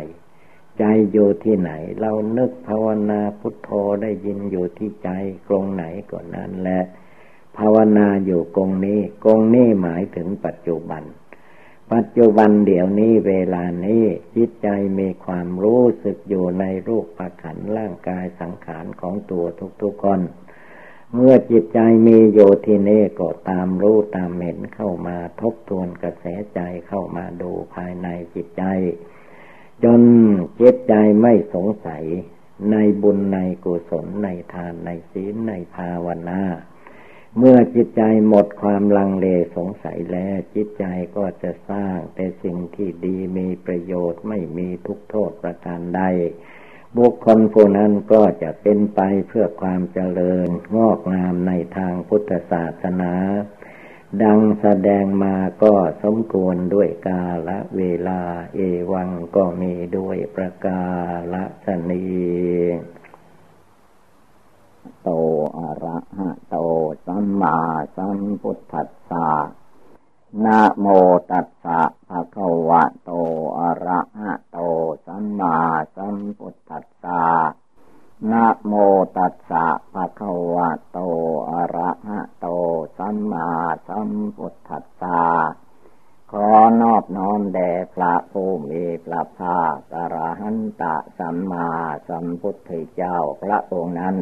ใจอยู่ที่ไหนเรานึกภาวนาพุทโธได้ยินอยู่ที่ใจกรงไหนก็นั่นแหละภาวนาอยู่กรงนี้กรงนี้หมายถึงปัจจุบันเดี๋ยวนี้เวลานี้จิตใจมีความรู้สึกอยู่ในรูปขันธ์ร่างกายสังขารของตัวทุกๆคนเมื่อจิตใจมีอยู่ที่นี่ก็ตามรู้ตามเห็นเข้ามาทบทวนกระแสใจเข้ามาดูภายในจิตใจจนจิตใจไม่สงสัยในบุญในกุศลในทานในศีลในภาวนาเมื่อจิตใจหมดความลังเลสงสัยแล้วจิตใจก็จะสร้างแต่สิ่งที่ดีมีประโยชน์ไม่มีทุกโทษประการใดบุคคลผู้นั้นก็จะเป็นไปเพื่อความเจริญงอกงามในทางพุทธศาสนาดังแสดงมาก็สมควรด้วยกาลเวลาเอวังก็มีด้วยประกาศนีโตอะระหะโตสัมมาสัมพุทธัสสะนะโมตัสสะภะคะวะโตอะระหะโตสัมมาสัมพุทธัสสะนะโมตัสสะภะคะวะโตอะระหะโตสัมมาสัมพุทธัสสะขอนอบน้อมแด่พระผู้มีพระภาคอรหันตสัมมาสัมพุทธเจ้าพระองค์นั้น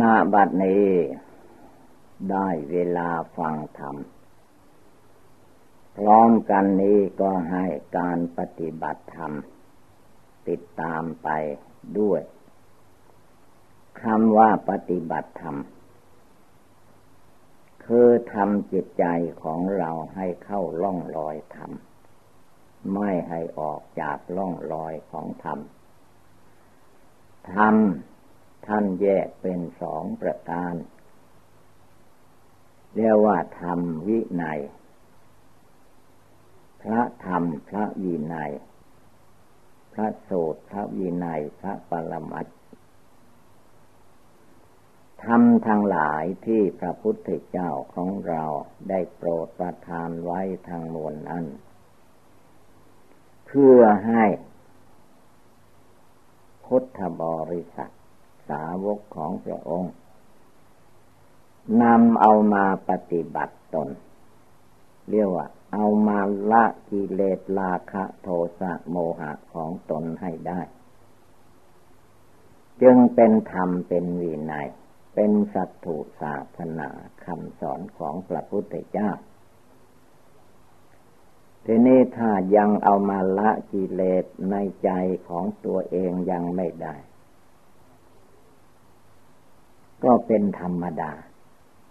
ณ บัดนี้ได้เวลาฟังธรรมพร้อมกันนี้ก็ให้การปฏิบัติธรรมติดตามไปด้วยคำว่าปฏิบัติธรรม คือทำจิตใจของเราให้เข้าล่องรอยธรรมไม่ให้ออกจากล่องรอยของธรรมธรรมท่านแยกเป็นสองประการเรียกว่าธรรมวินัยพระธรรมพระวินัยพระสูตรพระวินัยพระปรมัตถ์ธรรมทั้งหลายที่พระพุทธเจ้าของเราได้โปรดประทานไว้ทางมวลนั้นเพื่อให้พุทธบริษัทสาวกของพระองค์นำเอามาปฏิบัติตนเรียกว่าเอามาละกิเลสราคะโทสะโมหะของตนให้ได้จึงเป็นธรรมเป็นวินัยเป็นสัตถุศาสนาคำสอนของพระพุทธเจ้าทีนี้ถ้ายังเอามาละกิเลสในใจของตัวเองยังไม่ได้ก็เป็นธรรมดา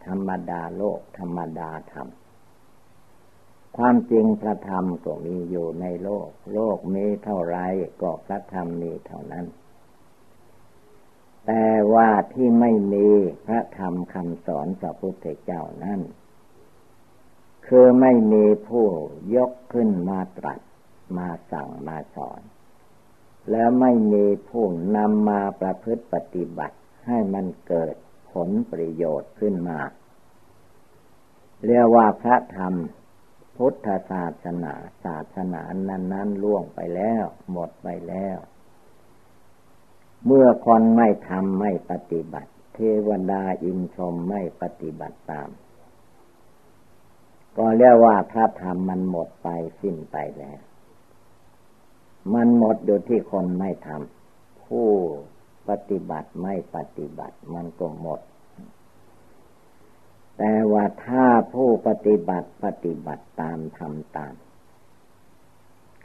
ธรรมดาโลกธรรมดาธรรมความจริงพระธรรมก็มีอยู่ในโลกโลกมีเท่าไรก็พระธรรมมีเท่านั้นแต่ว่าที่ไม่มีพระธรรมคำสอนพระพุทธเจ้านั้นคือไม่มีผู้ยกขึ้นมาตรัสมาสั่งมาสอนแล้วไม่มีผู้นำมาประพฤติปฏิบัติให้มันเกิดผลประโยชน์ขึ้นมาเรียกว่าพระธรรมพุทธศาสนาศาสนานั้นๆล่วงไปแล้วหมดไปแล้วเมื่อคนไม่ทำไม่ปฏิบัติเทวดาอินทร์พรหมไม่ปฏิบัติตามก็เรียกว่าพระธรรมมันหมดไปสิ้นไปแล้วมันหมดอยู่ที่คนไม่ทำผู้ปฏิบัติไม่ปฏิบัติมันก็หมดแต่ว่าถ้าผู้ปฏิบัติตามทำตาม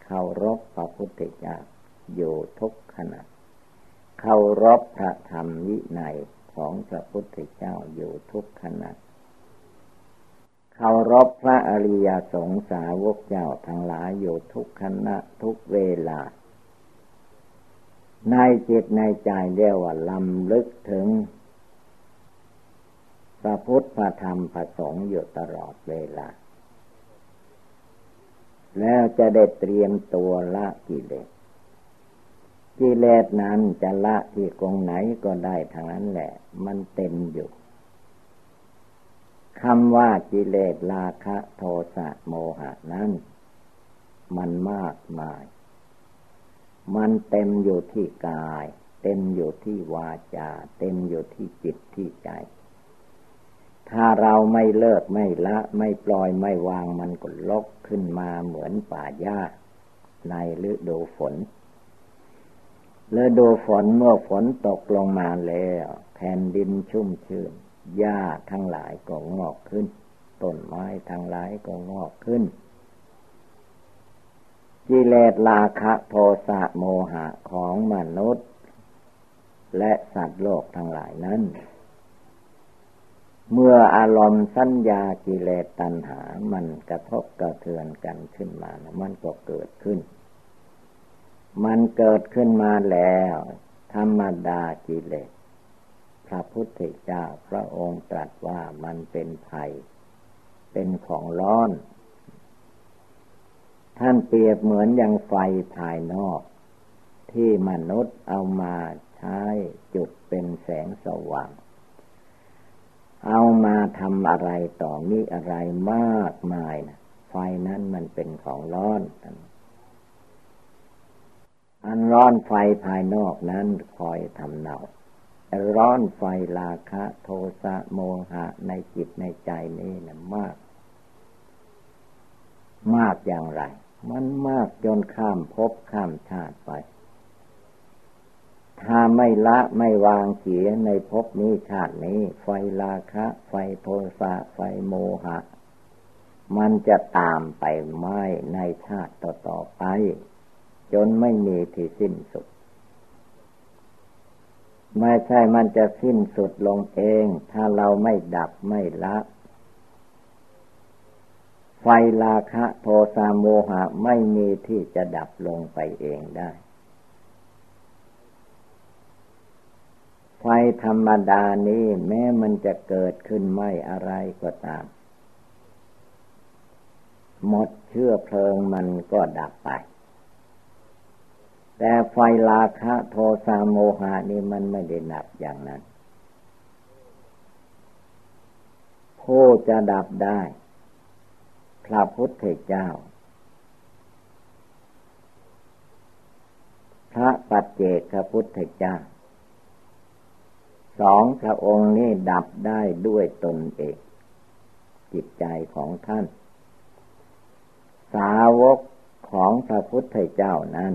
เคารพพระพุทธเจ้าอยู่ทุกขณะเคารพพระธรรมวินัยของพระพุทธเจ้าอยู่ทุกขณะเคารพพระอริยสงฆ์สาวกเจ้าทั้งหลายอยู่ทุกขณะทุกเวลาในจิตในใจเรียกว่าลำลึกถึงพระพุทธพระธรรมพระสงฆ์อยู่ตลอดเวลาแล้วจะได้เตรียมตัวละกิเลสกิเลสนั้นจะละที่กองไหนก็ได้ทางนั้นแหละมันเต็มอยู่คำว่ากิเลสราคะโทสะโมหะนั้นมันมากมายมันเต็มอยู่ที่กายเต็มอยู่ที่วาจาเต็มอยู่ที่จิตที่ใจถ้าเราไม่เลิกไม่ละไม่ปล่อยไม่วางมันก็ลกขึ้นมาเหมือนป่าหญ้าในฤดูฝนฤดูฝนเมื่อฝนตกลงมาแล้วแผ่นดินชุ่มชื้นหญ้าทั้งหลายก็งอกขึ้นต้นไม้ทั้งหลายก็งอกขึ้นกิเลสราคะโทสะโมหะของมนุษย์และสัตว์โลกทั้งหลายนั้นเมื่ออารมณ์สัญญากิเลสตัณหามันกระทบกระเทือนกันขึ้นมาแล้วมันก็เกิดขึ้นมันเกิดขึ้นมาแล้วธรรมดากิเลสพระพุทธเจ้าพระองค์ตรัสว่ามันเป็นภัยเป็นของร้อนท่านเปรียบเหมือนอย่างไฟภายนอกที่มนุษย์เอามาใช้จุดเป็นแสงสว่างเอามาทำอะไรต่อมีอะไรมากมายนะไฟนั้นมันเป็นของร้อนอันร้อนไฟภายนอกนั้นคอยทำเนาร้อนไฟราคะโทสะโมหะในจิตในใจนี่นะมากมากอย่างไรมันมากจนข้ามภพข้ามชาติไปถ้าไม่ละไม่วางเสียในภพนี้ชาตินี้ไฟราคะไฟโทสะไฟโมหะมันจะตามไปไหม้ในชาติต่อๆไปจนไม่มีที่สิ้นสุดไม่ใช่มันจะสิ้นสุดลงเองถ้าเราไม่ดับไม่ละ ไฟราคะโทสะโมหะไม่มีที่จะดับลงไปเองได้ไฟธรรมดานี้แม้มันจะเกิดขึ้นไม่อะไรก็ตามหมดเชื้อเพลิงมันก็ดับไปแต่ไฟราคะโทสะโมหะนี่มันไม่ได้ดับอย่างนั้นผู้จะดับได้พระพุทธเจ้าพระปัจเจกพุทธเจ้าสองพระองค์นี้ดับได้ด้วยตนเองจิตใจของท่านสาวกของพระพุทธเจ้านั้น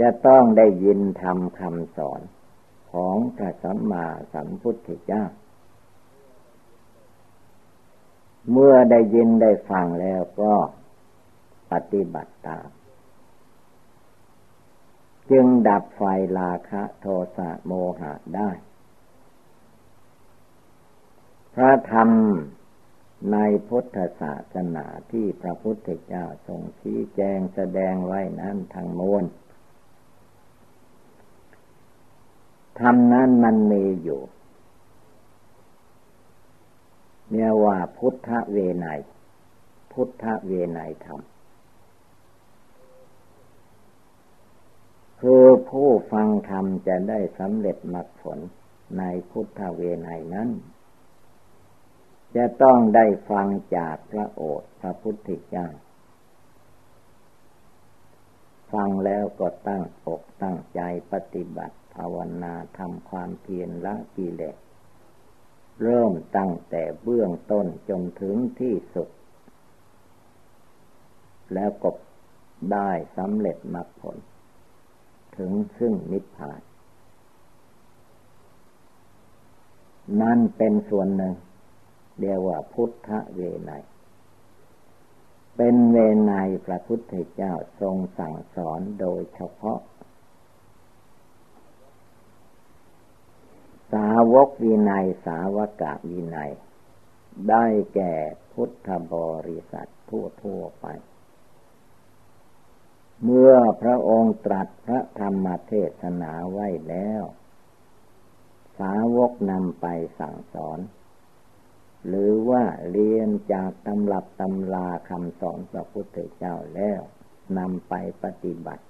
จะต้องได้ยินธรรมคำสอนของพระสัมมาสัมพุทธเจ้าเมื่อได้ยินได้ฟังแล้วก็ปฏิบัติตามจึงดับไฟราคะโทสะโมหะได้พระธรรมในพุทธศาสนาที่พระพุทธเจ้าทรงชี้แจงแสดงไว้นั้นทั้งมวลธรรมนั้นมันมีอยู่เรียกว่าพุทธเวไนยพุทธเวไนยธรรมคือผู้ฟังธรรมจะได้สำเร็จมรรคผลในพุทธเวไนยนั้นจะต้องได้ฟังจากพระโอษฐ์พระพุทธเจ้าฟังแล้วก็ตั้งอกตั้งใจปฏิบัติภาวนาทำความเพียรละกิเลสเริ่มตั้งแต่เบื้องต้นจนถึงที่สุดแล้วก็ได้สำเร็จมรรคผลถึงซึ่งนิพพานนั่นเป็นส่วนหนึ่งเรียกว่าพุทธเวไนยเป็นเวไนยพระพุทธเจ้าทรงสั่งสอนโดยเฉพาะสาวกวินัยสาวกวินัยได้แก่พุทธบริษัททั่วไปเมื่อพระองค์ตรัสพระธรรมเทศนาไว้แล้วสาวกนำไปสั่งสอนหรือว่าเรียนจากตำรับตำราคำสอนพระพุทธเจ้าแล้วนำไปปฏิบัติ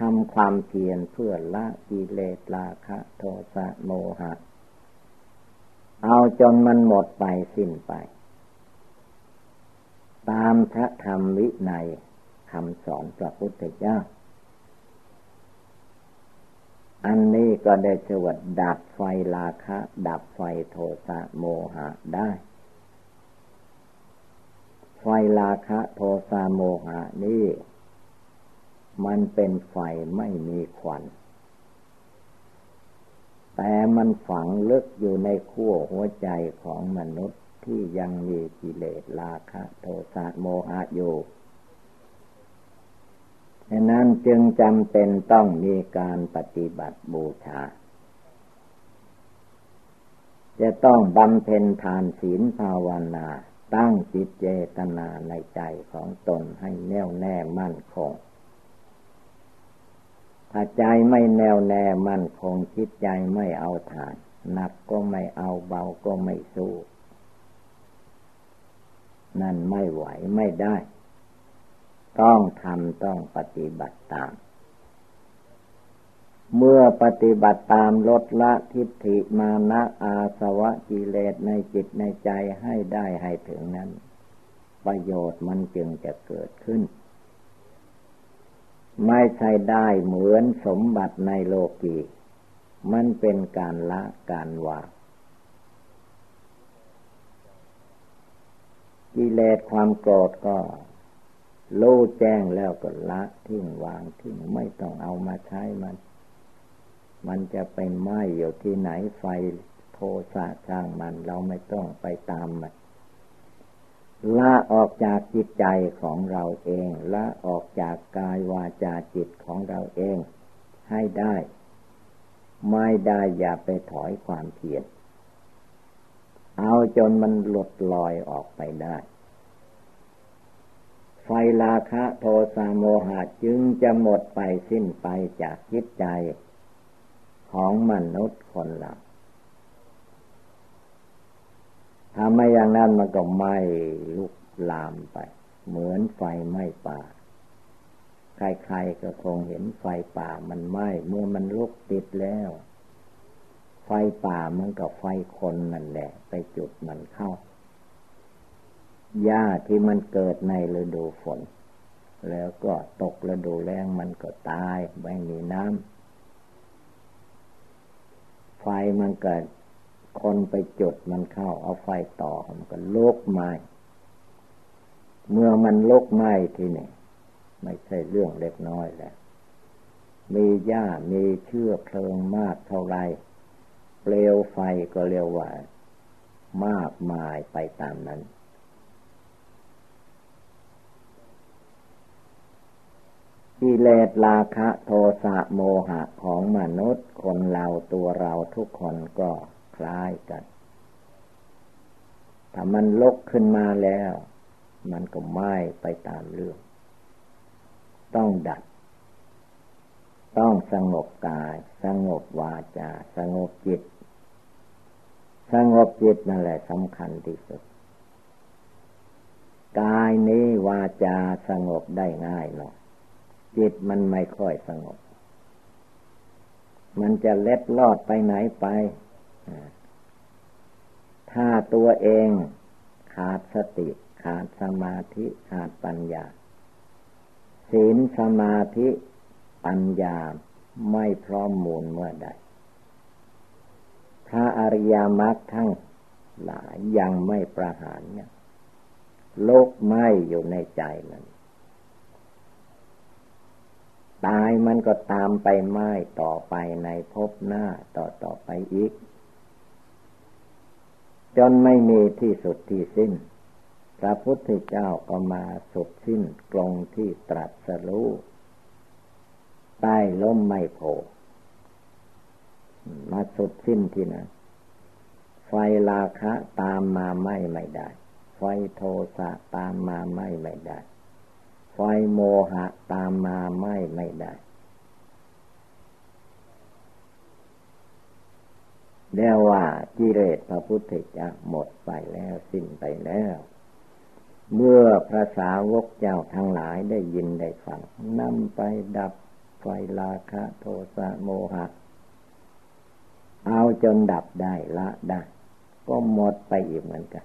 ทำความเพียรเพื่อละกิเลสราคะโทสะโมหะเอาจนมันหมดไปสิ้นไปตามพระธรรมวินัยคำสอนพระพุทธเจ้าอันนี้ก็ได้ชื่อว่าดับไฟราคะดับไฟโทสะโมหะได้ไฟราคะโทสะโมหะนี้มันเป็นไฟไม่มีควันแต่มันฝังลึกอยู่ในขั้วหัวใจของมนุษย์ที่ยังมีกิเลสราคะโทสะโมหะอยู่ดังนั้นจึงจำเป็นต้องมีการปฏิบัติบูชาจะต้องบำเพ็ญทานศีลภาวนาตั้งจิตเจตนาในใจของตนให้แน่วแน่มั่นคงถ้าใจไม่แน่วแน่มั่นคงจิตใจไม่เอาฐานหนักก็ไม่เอาเบาก็ไม่สู้นั่นไม่ไหวไม่ได้ต้องทำต้องปฏิบัติตามเมื่อปฏิบัติตามลดละทิฏฐิมานะอาสวะกิเลสในจิตในใจให้ได้ให้ถึงนั้นประโยชน์มันจึงจะเกิดขึ้นไม่ใช่ได้เหมือนสมบัติในโลกีมันเป็นการละการวางกิเลสความโกรธก็โล่แจ้งแล้วก็ละทิ้งวางทิ้งไม่ต้องเอามาใช้มันจะไปไหม้อยู่ที่ไหนไฟโทสะช่างมันเราไม่ต้องไปตามมันละออกจากจิตใจของเราเองละออกจากกายวาจาจิตของเราเองให้ได้ไม่ได้อย่าไปถอยความเพียร เอาจนมันหลุดลอยออกไปได้ไฟราคะโทสะโมหะจึงจะหมดไปสิ้นไปจากจิตใจของมนุษย์คนเราถ้าไม่อย่างนั้นมันก็ไหม้ลุกลามไปเหมือนไฟไหม้ป่าใครๆก็คงเห็นไฟป่ามันไหม้เมื่อมันลุกติดแล้วไฟป่ามันก็ไฟคนนั่นแหละไปจุดมันเข้าหญ้าที่มันเกิดในฤดูฝนแล้วก็ตกฤดูแล้งมันก็ตายไม่มีน้ำไฟมันเกิดคนไปจุดมันเข้าเอาไฟต่อมันก็ลุกไหม้เมื่อมันลุกไหม้ทีนี้ไม่ใช่เรื่องเล็กน้อยแล้วมีหญ้ามีเชื้อเพลิงมากเท่าไรเปลวไฟก็เรียกว่ามากมายไปตามนั้นกิเลสราคะโทสะโมหะของมนุษย์คนเราตัวเราทุกคนก็คล้ายกันถ้ามันลุกขึ้นมาแล้วมันก็ไหม้ไปตามเรื่องต้องดับต้องสงบกายสงบวาจาสงบจิตสงบจิตนั่นแหละสำคัญที่สุดกายนี้วาจาสงบได้ง่ายหรอกจิตมันไม่ค่อยสงบมันจะเล็ดลอดไปไหนไปถ้าตัวเองขาดสติขาดสมาธิขาดปัญญาศีลสมาธิปัญญาไม่พร้อมมูลเมื่อใดพระอริยมรรคทั้งหลายยังไม่ประหารเนี่ยโลกไหม้อยู่ในใจนั้นตายมันก็ตามไปไหม้ต่อไปในภพหน้าต่อไปอีกจนไม่มีที่สุดที่สิ้นพระพุทธเจ้าก็มาสุดสิ้นกลงที่ตรัสรู้ใต้ล้มไม้โพธิ์มาสุดสิ้นที่นั้นไฟราคะตามมาไม่ได้ไฟโทสะตามมาไม่ได้ไฟโมหะตามมาไม่ได้เรียกว่ากิเลสพระพุทธเจ้าหมดไปแล้วสิ้นไปแล้วเมื่อพระสาวกเจ้าทั้งหลายได้ยินได้ฟังนำไปดับไฟราคะโทสะโมหะเอาจนดับได้ละได้ก็หมดไปอีกเหมือนกัน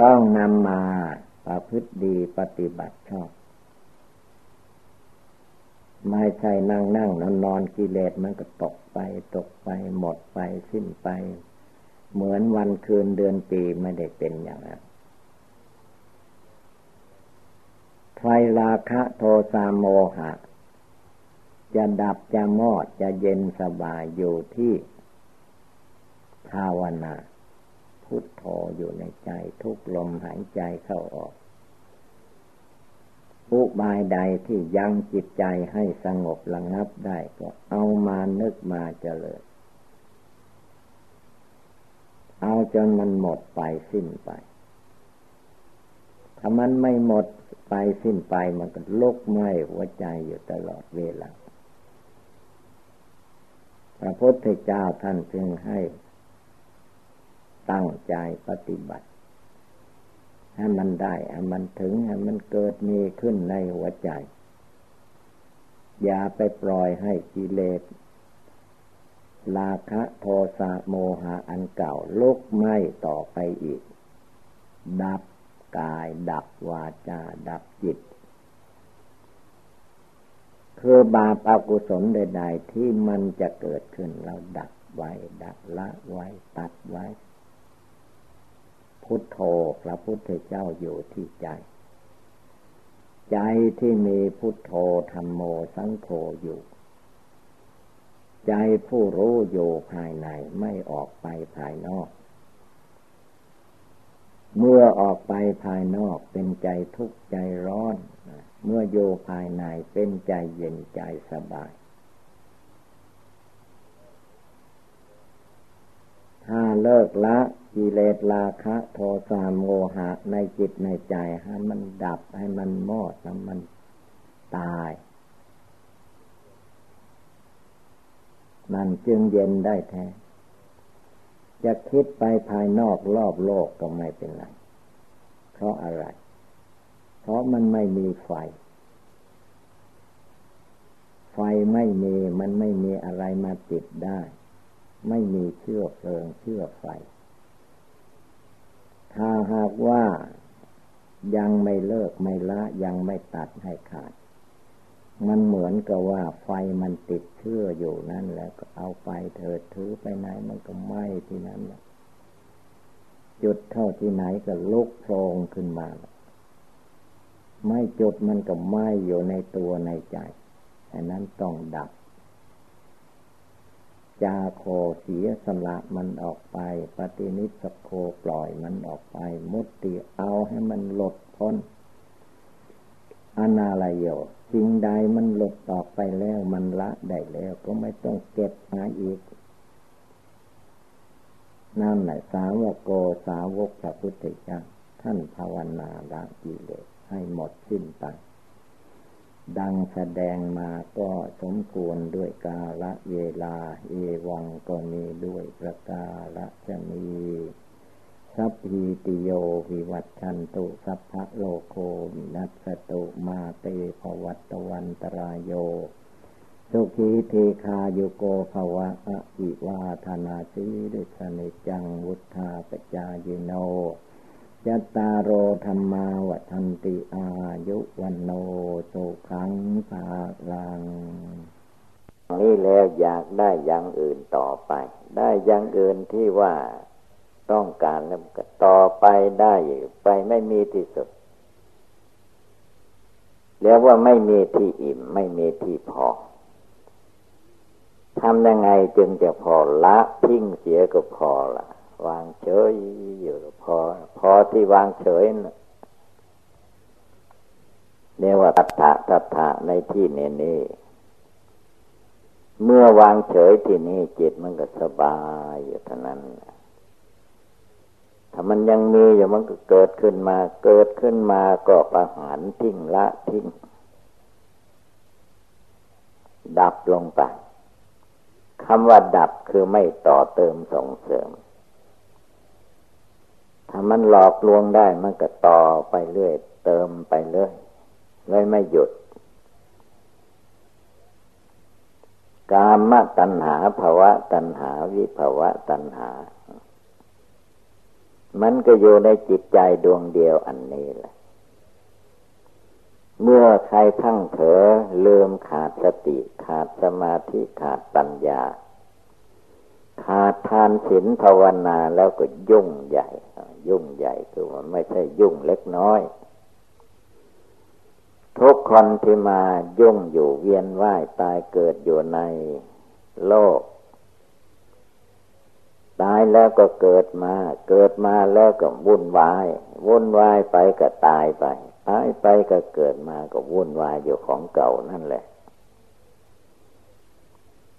ต้องนำมาประพฤติดีปฏิบัติชอบไม่ใช่นั่งนอนกิเลสมันก็ตกไปหมดไปสิ้นไปเหมือนวันคืนเดือนปีไม่ได้เป็นอย่างนั้นไฟราคะโทสะโมหะจะดับจะมอดจะเย็นสบายอยู่ที่ภาวนาพุทโธอยู่ในใจทุกลมหายใจเข้าออกอุบายใดที่ยังจิตใจให้สงบระงับได้ก็เอามานึกมาเจริญเอาจนมันหมดไปสิ้นไปถ้ามันไม่หมดไปสิ้นไปมันก็ลุกไหม้หัวใจอยู่ตลอดเวลาพระพุทธเจ้าท่านจึงให้ตั้งใจปฏิบัติให้มันได้ให้มันถึงให้มันเกิดมีขึ้นในหัวใจอย่าไปปล่อยให้กิเลสราคะโทสะโมหะอันเก่าลุกไหม้ต่อไปอีกดับกายดับวาจาดับจิตคือบาปอกุศลใดๆที่มันจะเกิดขึ้นเราดับไว้ดับละไว้ตัดไว้พุทโธพระพุทธเจ้าอยู่ที่ใจใจที่มีพุทโธธัมโมสังโฆอยู่ใจผู้รู้อยู่ภายในไม่ออกไปภายนอกเมื่อออกไปภายนอกเป็นใจทุกข์ใจร้อนเมื่ออยู่ภายในเป็นใจเย็นใจสบาย ถ้าเลิกละกิเลสราคะโทสะโมหะในจิตในใจให้มันดับให้มันหมดแล้วมันตายมันจึงเย็นได้แท้จะคิดไปภายนอกรอบโลกก็ไม่เป็นไรเพราะอะไรเพราะมันไม่มีไฟไฟไม่มีมันไม่มีอะไรมาติดได้ไม่มีเชื้อเพลิงเชื้อไฟถ้าหากว่ายังไม่เลิกไม่ละยังไม่ตัดให้ขาดมันเหมือนกับว่าไฟมันติดเชื้ออยู่นั่นแล้วก็เอาไปเถิดถือไปไหนมันก็ไหม้ที่นั้นแหละจุดเท่าที่ไหนก็ลุกโพลงขึ้นมาไม่จุดมันก็ไหม้อยู่ในตัวในใจอันนั้นต้องดับจาโคเสียสละมันออกไปปฏินิสโคปล่อยมันออกไปมุตติเอาให้มันหลุดพ้นอนาลโยสิ่งใดมันหลุดออกไปแล้วมันละได้แล้วก็ไม่ต้องเก็บหาอีกนั่นแหละสาวกโกสาวกพระพุทธเจ้าท่านภาวนาละกิเลสให้หมดสิ้นไปดังแสดงมาก็สมควรด้วยกาลเวลาเอวังก็มีด้วยประกาศนีสัพพิติโยวิวัตชันตุสัพพะโลกโควินัสสตุมาเตภวัตวันตรายโยสุขีเทคาโยโกภวะอภิวาทนาสีริสนิจังวุธาปจายโนยัตตาโรธรรมาวัฏันติอายุวันโนสุขังภาลังนี่แล้วอยากได้อย่างอื่นต่อไปได้อย่างอื่นที่ว่าต้องการแล้วก็ต่อไปได้ไปไม่มีที่สุดแล้วว่าไม่มีที่อิ่มไม่มีที่พอทำยังไงจึงจะพอละทิ้งเสียก็พอละวางเฉยอยู่พอที่วางเฉยเนี่ยว่าตัฏฐะในที่นี้เมื่อวางเฉยที่นี่จิตมันก็สบายอยู่เท่านั้นถ้ามันยังมีอยู่มันก็เกิดขึ้นมาก็ประหารทิ้งละทิ้งดับลงไปคำว่าดับคือไม่ต่อเติมส่งเสริมถ้ามันหลอกลวงได้มันก็ต่อไปเรื่อยเติมไปเรื่อยเลยไม่หยุดกามตัณหาภวตัณหาวิภวตัณหามันก็อยู่ในจิตใจดวงเดียวอันนี้แหละเมื่อใครทั้งเผลอลืมขาดสติขาดสมาธิขาดปัญญาขาดทานศีลภาวนาแล้วก็ยุ่งใหญ่คือมันไม่ใช่ยุ่งเล็กน้อยทุกคนที่มายุ่งอยู่เวียนว่ายตายเกิดอยู่ในโลกตายแล้วก็เกิดมาแล้วก็วุ่นวายไปก็ตายไปก็เกิดมาก็วุ่นวายอยู่ของเก่านั่นแหละ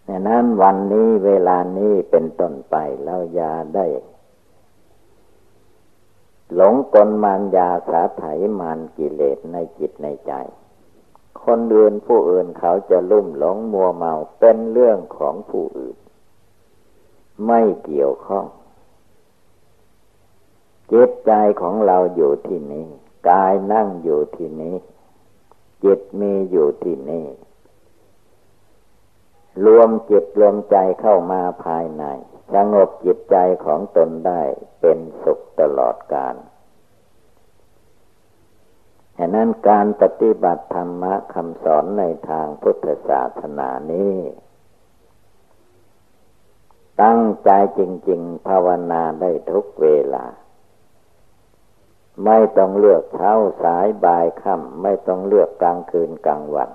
ดังนั้นวันนี้เวลานี้เป็นต้นไปแล้วอย่าได้หลงกลมารยาสาไถมารกิเลสในจิตในใจคนอื่นผู้อื่นเขาจะลุ่มหลงมัวเมาเป็นเรื่องของผู้อื่นไม่เกี่ยวข้องจิตใจของเราอยู่ที่นี้กายนั่งอยู่ที่นี้จิตมีอยู่ที่นี้รวมจิตรวมใจเข้ามาภายในสงบจิตใจของตนได้เป็นสุขตลอดกาลฉะนั้นการปฏิบัติธรรมะคำสอนในทางพุทธศาสนานี้ตั้งใจจริงๆภาวนาได้ทุกเวลาไม่ต้องเลือกเช้าสายบ่ายค่ำไม่ต้องเลือกกลางคืนกลางวัน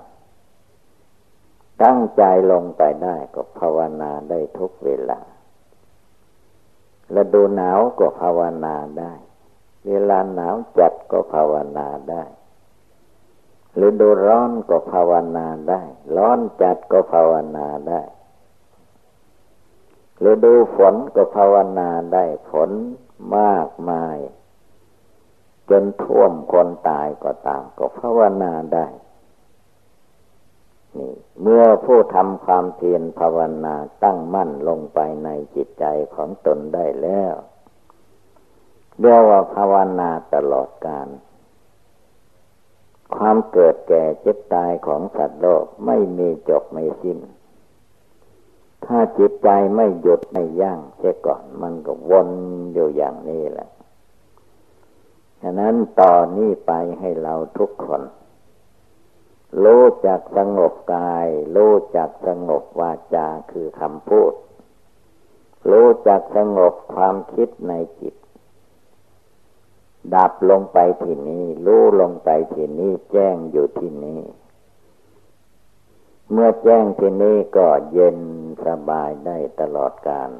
ตั้งใจลงไปได้ก็ภาวนาได้ทุกเวลาฤดูหนาวก็ภาวนาได้เวลาหนาวจัดก็ภาวนาได้ฤดูร้อนก็ภาวนาได้ร้อนจัดก็ภาวนาได้ ฤดูฝนก็ภาวนาได้ฝนมากมายจนท่วมคนตายก็ตามก็ภาวนาได้นี่เมื่อผู้ทำความเพียรภาวนาตั้งมั่นลงไปในจิตใจของตนได้แล้วเรียกว่าภาวนาตลอดกาลความเกิดแก่เจ็บตายของสัตว์โลกไม่มีจบไม่สิ้นถ้าจิตใจไม่หยุดไม่ยั้งเสียก่อนมันก็วนอยู่อย่างนี้แหละฉะนั้นต่อนี้ไปให้เราทุกคนรู้จักสงบกายรู้จักสงบวาจาคือคำพูดรู้จักสงบความคิดในจิตดับลงไปที่นี้รู้ลงไปที่นี้แจ้งอยู่ที่นี้เมื่อแจ้งที่นี้ก็เย็นสบายได้ตลอดกาล